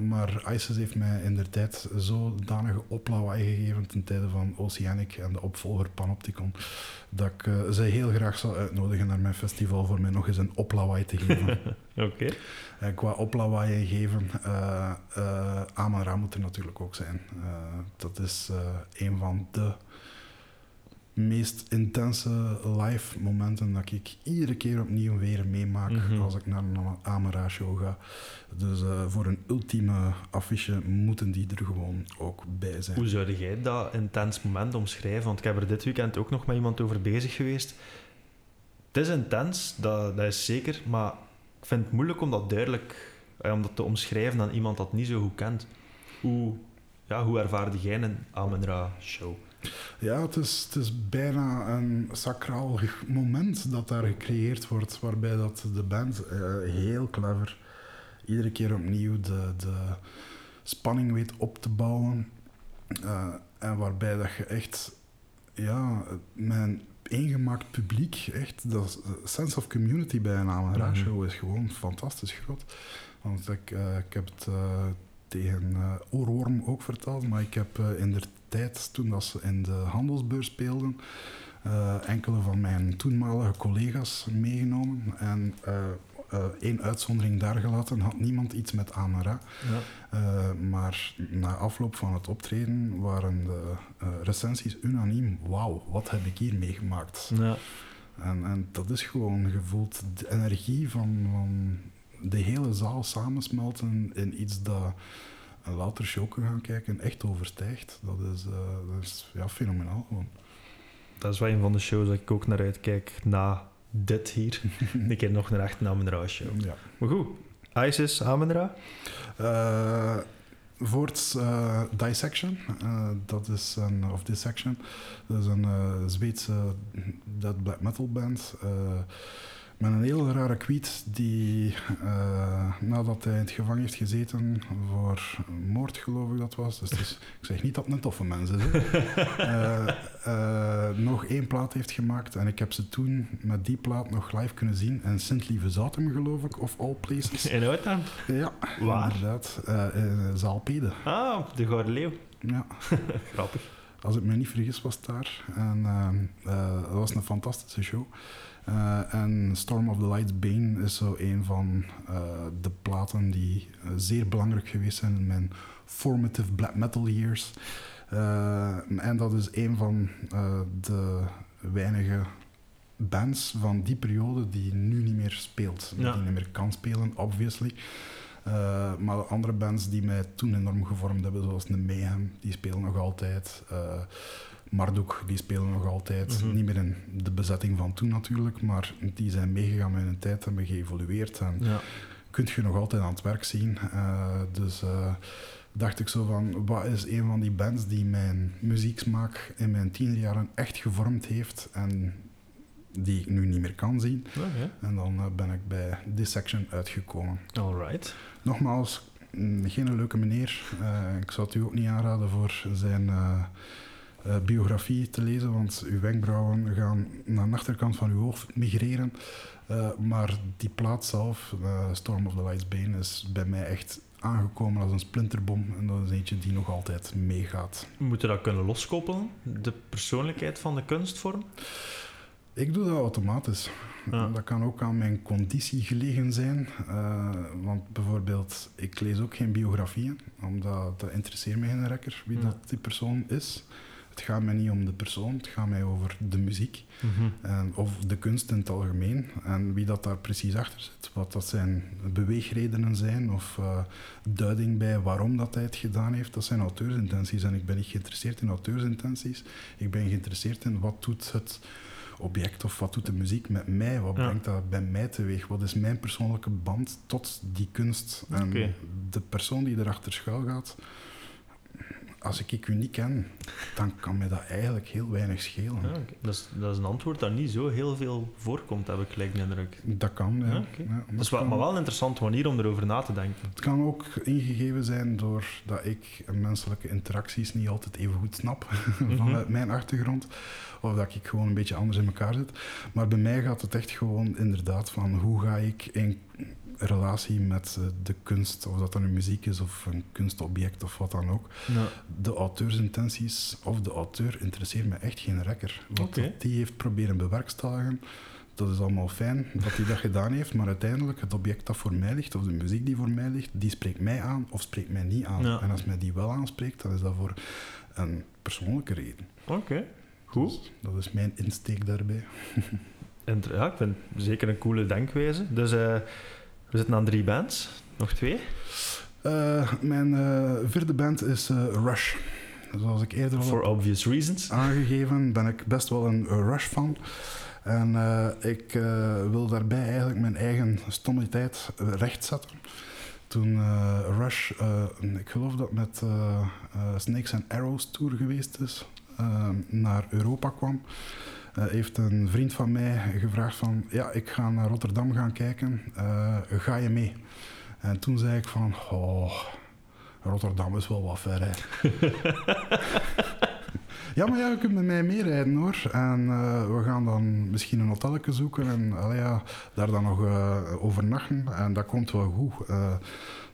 Maar ISIS heeft mij in de tijd zodanige oplawaai gegeven ten tijde van Oceanic en de opvolger Panopticon, dat ik ze heel graag zou uitnodigen naar mijn festival voor mij nog eens een oplawaai te geven. Oké. En qua oplawaai geven, Amenra moet er natuurlijk ook zijn. Dat is een van de meest intense live momenten dat ik iedere keer opnieuw weer meemaak als ik naar een Amenra show ga. Dus voor een ultieme affiche moeten die er gewoon ook bij zijn. Hoe zou jij dat intens moment omschrijven? Want ik heb er dit weekend ook nog met iemand over bezig geweest. Het is intens, dat is zeker, maar ik vind het moeilijk om dat te omschrijven aan iemand dat niet zo goed kent. Hoe ja, hoe ervaarde jij een Amenra-show? Ja, het is bijna een sacraal moment dat daar gecreëerd wordt, waarbij dat de band heel clever iedere keer opnieuw de spanning weet op te bouwen. En waarbij dat je echt, ja, mijn eengemaakt publiek, echt, dat sense of community bij een Amenra show is gewoon fantastisch groot. Want ik heb het tegen Oorworm ook verteld, maar ik heb in de tijd, toen dat ze in de handelsbeurs speelden, enkele van mijn toenmalige collega's meegenomen en één uitzondering daar gelaten, had niemand iets met Amenra. Ja. Maar na afloop van het optreden waren de recensies unaniem. Wauw, wat heb ik hier meegemaakt? Ja. En dat is gewoon gevoeld de energie van de hele zaal samensmelten in iets dat een louter show kan gaan kijken echt overstijgt. Dat is ja, fenomenaal gewoon. Dat is wel een van de shows dat ik ook naar uitkijk na dit hier. Ik heb nog een echt Amenra-show. Ja. Maar goed, ISIS, Amenra? Voorts Dissection. Dat is een Zweedse dead black metal band. Met een heel rare kwiet die, nadat hij in het gevangen heeft gezeten voor moord, geloof ik dat was. Dus ik zeg niet dat het een toffe mens is. Nog één plaat heeft gemaakt en ik heb ze toen met die plaat nog live kunnen zien. En Sint-Lieve Zoutum, geloof ik, of all places. In Oudam? Ja, waar? Inderdaad. In Zaalpede. Ah, op de Goorleeuw. Ja. Grappig. Als ik me niet vergis was daar. En dat was een fantastische show. En Storm of the Light Bane is zo een van de platen die zeer belangrijk geweest zijn in mijn formative black metal years. En dat is een van de weinige bands van die periode die nu niet meer speelt. Ja. Die niet meer kan spelen, obviously. Maar de andere bands die mij toen enorm gevormd hebben, zoals de Mayhem, die spelen nog altijd. Marduk, die spelen nog altijd. Mm-hmm. Niet meer in de bezetting van toen natuurlijk, maar die zijn meegegaan met hun tijd en hebben geëvolueerd. En ja. Kunt je nog altijd aan het werk zien. Dus dacht ik zo van, wat is een van die bands die mijn muzieksmaak in mijn 10 jaren echt gevormd heeft en die ik nu niet meer kan zien. Okay. En dan ben ik bij Dissection uitgekomen. Alright. Nogmaals, geen leuke meneer. Ik zou het u ook niet aanraden voor zijn biografie te lezen, want uw wenkbrauwen gaan naar de achterkant van uw hoofd migreren. Maar die plaat zelf, Storm of the Light's Bane, is bij mij echt aangekomen als een splinterbom. En dat is eentje die nog altijd meegaat. Moet je dat kunnen loskoppelen, de persoonlijkheid van de kunstvorm? Ik doe dat automatisch. Ja. Dat kan ook aan mijn conditie gelegen zijn. Want bijvoorbeeld, ik lees ook geen biografieën, omdat dat interesseert mij geen rekker wie dat die persoon is. Het gaat mij niet om de persoon, het gaat mij over de muziek. Mm-hmm. Of de kunst in het algemeen. En wie dat daar precies achter zit. Wat dat zijn beweegredenen zijn. Of duiding bij waarom dat hij het gedaan heeft. Dat zijn auteursintenties. En ik ben niet geïnteresseerd in auteursintenties. Ik ben geïnteresseerd in wat doet het object of wat doet de muziek met mij. Wat brengt dat bij mij teweeg. Wat is mijn persoonlijke band tot die kunst. En de persoon die erachter schuil gaat. Als ik u niet ken, dan kan mij dat eigenlijk heel weinig schelen. Ja, okay. Dat is een antwoord dat niet zo heel veel voorkomt, heb ik gelijk de indruk. Dat kan, ja. Okay. Ja, dat is wel, maar wel een interessante manier om erover na te denken. Het kan ook ingegeven zijn doordat ik menselijke interacties niet altijd even goed snap, vanuit mijn achtergrond. Of dat ik gewoon een beetje anders in elkaar zit. Maar bij mij gaat het echt gewoon inderdaad van hoe ga ik in relatie met de kunst, of dat dan een muziek is of een kunstobject of wat dan ook. Ja. De auteursintenties of de auteur interesseert me echt geen rekker. Wat die heeft proberen bewerkstelligen, dat is allemaal fijn dat hij dat gedaan heeft, maar uiteindelijk het object dat voor mij ligt of de muziek die voor mij ligt, die spreekt mij aan of spreekt mij niet aan. Ja. En als mij die wel aanspreekt, dan is dat voor een persoonlijke reden. Oké, goed. Dus dat is mijn insteek daarbij. Ja, ik vind het zeker een coole denkwijze. Dus we zitten aan 3 bands. Nog 2? Mijn vierde band is Rush. Zoals ik eerder For obvious reasons. Aangegeven ben ik best wel een Rush-fan. En ik wil daarbij eigenlijk mijn eigen stommiteit rechtzetten. toen Rush, ik geloof dat met Snakes and Arrows Tour geweest is, naar Europa kwam, heeft een vriend van mij gevraagd van, ja, ik ga naar Rotterdam gaan kijken, ga je mee? En toen zei ik van, oh, Rotterdam is wel wat ver, hè. Ja, maar ja, je kunt met mij meerijden, hoor. En we gaan dan misschien een hotelletje zoeken en ja, daar dan nog overnachten. En dat komt wel goed.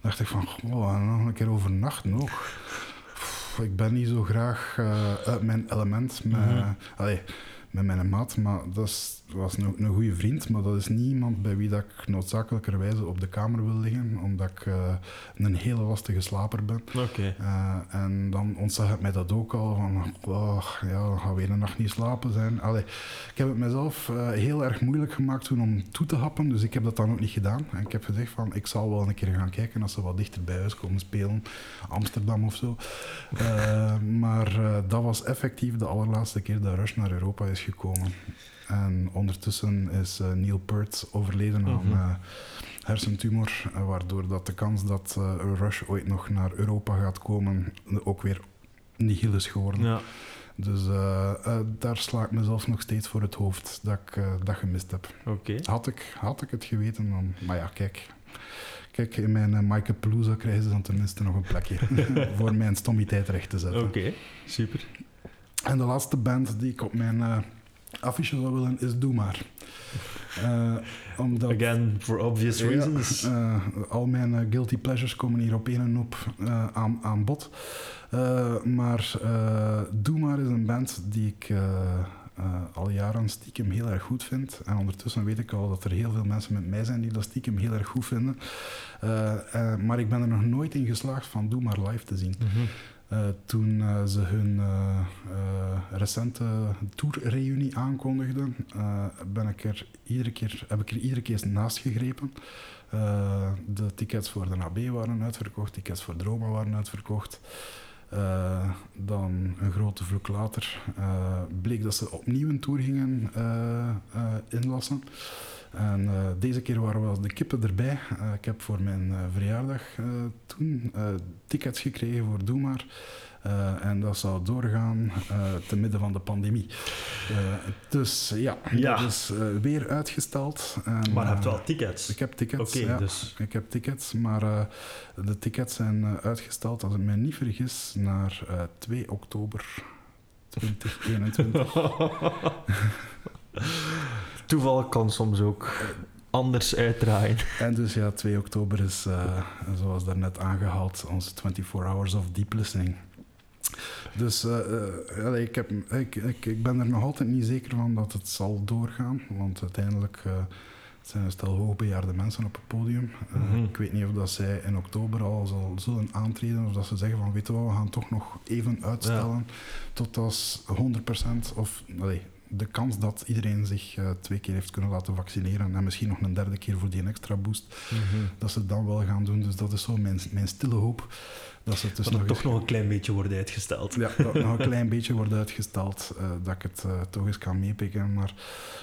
Dacht ik van, oh, nog een keer overnachten ook. Pff, ik ben niet zo graag uit mijn element met, met mijn maat. Maar dat was een goede vriend. Maar dat is niemand bij wie dat ik noodzakelijkerwijze op de kamer wil liggen. Omdat ik een hele lastige slaper ben. Okay. En dan ontzag het mij dat ook al. Van, oh, ja, dan gaan we de nacht niet slapen zijn. Allee, ik heb het mezelf heel erg moeilijk gemaakt toen om toe te happen. Dus ik heb dat dan ook niet gedaan. En ik heb gezegd van, ik zal wel een keer gaan kijken als ze wat dichter bij huis komen spelen. Amsterdam of zo. Maar dat was effectief de allerlaatste keer dat Rush naar Europa is gekomen. En ondertussen is Neil Peart overleden aan hersentumor, waardoor dat de kans dat Rush ooit nog naar Europa gaat komen ook weer nihil is geworden. Ja. Dus daar sla ik mezelf nog steeds voor het hoofd dat ik dat gemist heb. Okay. Had ik het geweten dan... Maar ja, kijk in mijn Michael Palooza krijgen ze dan tenminste nog een plekje voor mijn stommiteit recht te zetten. Oké, super. En de laatste band die ik op mijn... affiche zou willen is Doe Maar. Omdat, again, for obvious reasons. Al mijn guilty pleasures komen hier op één en op aan bod. Maar Doe Maar is een band die ik al jaren stiekem heel erg goed vind. En ondertussen weet ik al dat er heel veel mensen met mij zijn die dat stiekem heel erg goed vinden. Maar ik ben er nog nooit in geslaagd van Doe Maar live te zien. Mm-hmm. Toen ze hun recente tourreunie aankondigden, heb ik er iedere keer naast gegrepen. De tickets voor de AB waren uitverkocht, tickets voor Droma waren uitverkocht. Dan een grote vloek later bleek dat ze opnieuw een tour gingen inlassen. En deze keer waren wel de kippen erbij. Ik heb voor mijn verjaardag toen tickets gekregen voor Doe Maar. En dat zou doorgaan te midden van de pandemie. Dus ja, dat is weer uitgesteld. En, maar je hebt wel tickets? Ik heb tickets, okay, ja. Dus. Ik heb tickets, maar de tickets zijn uitgesteld, als ik mij niet vergis, naar 2 oktober 2021. Toeval kan soms ook anders uitdraaien. En dus ja, 2 oktober is, zoals daarnet aangehaald, onze 24 hours of deep listening. Dus ik ben er nog altijd niet zeker van dat het zal doorgaan, want uiteindelijk zijn er stel hoogbejaarde mensen op het podium. Ik weet niet of dat zij in oktober al zullen aantreden of dat ze zeggen van, weet je wat, we gaan toch nog even uitstellen tot als 100% of... de kans dat iedereen zich 2 keer heeft kunnen laten vaccineren en misschien nog een derde keer voor die extra boost, dat ze het dan wel gaan doen. Dus dat is zo mijn stille hoop. Dat ze toch nog een klein beetje wordt uitgesteld. Ja, dat nog een klein beetje wordt uitgesteld, dat ik het toch eens kan meepikken. Maar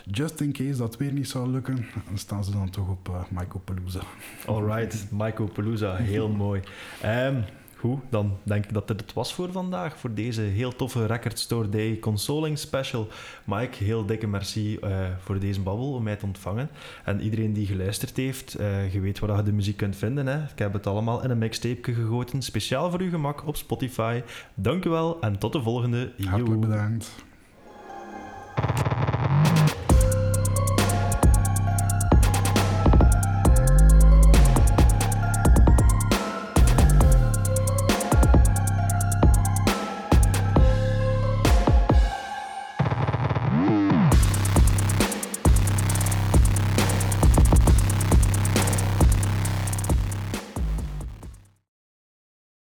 just in case dat weer niet zou lukken, dan staan ze dan toch op Michael Palooza. Alright, Michael Palooza, heel mooi. Goed, dan denk ik dat het was voor vandaag, voor deze heel toffe Record Store Day Consouling Special. Mike, heel dikke merci voor deze babbel, om mij te ontvangen. En iedereen die geluisterd heeft, je weet waar je de muziek kunt vinden, hè. Ik heb het allemaal in een mixtape gegoten, speciaal voor uw gemak op Spotify. Dank u wel en tot de volgende. Hartelijk bedankt.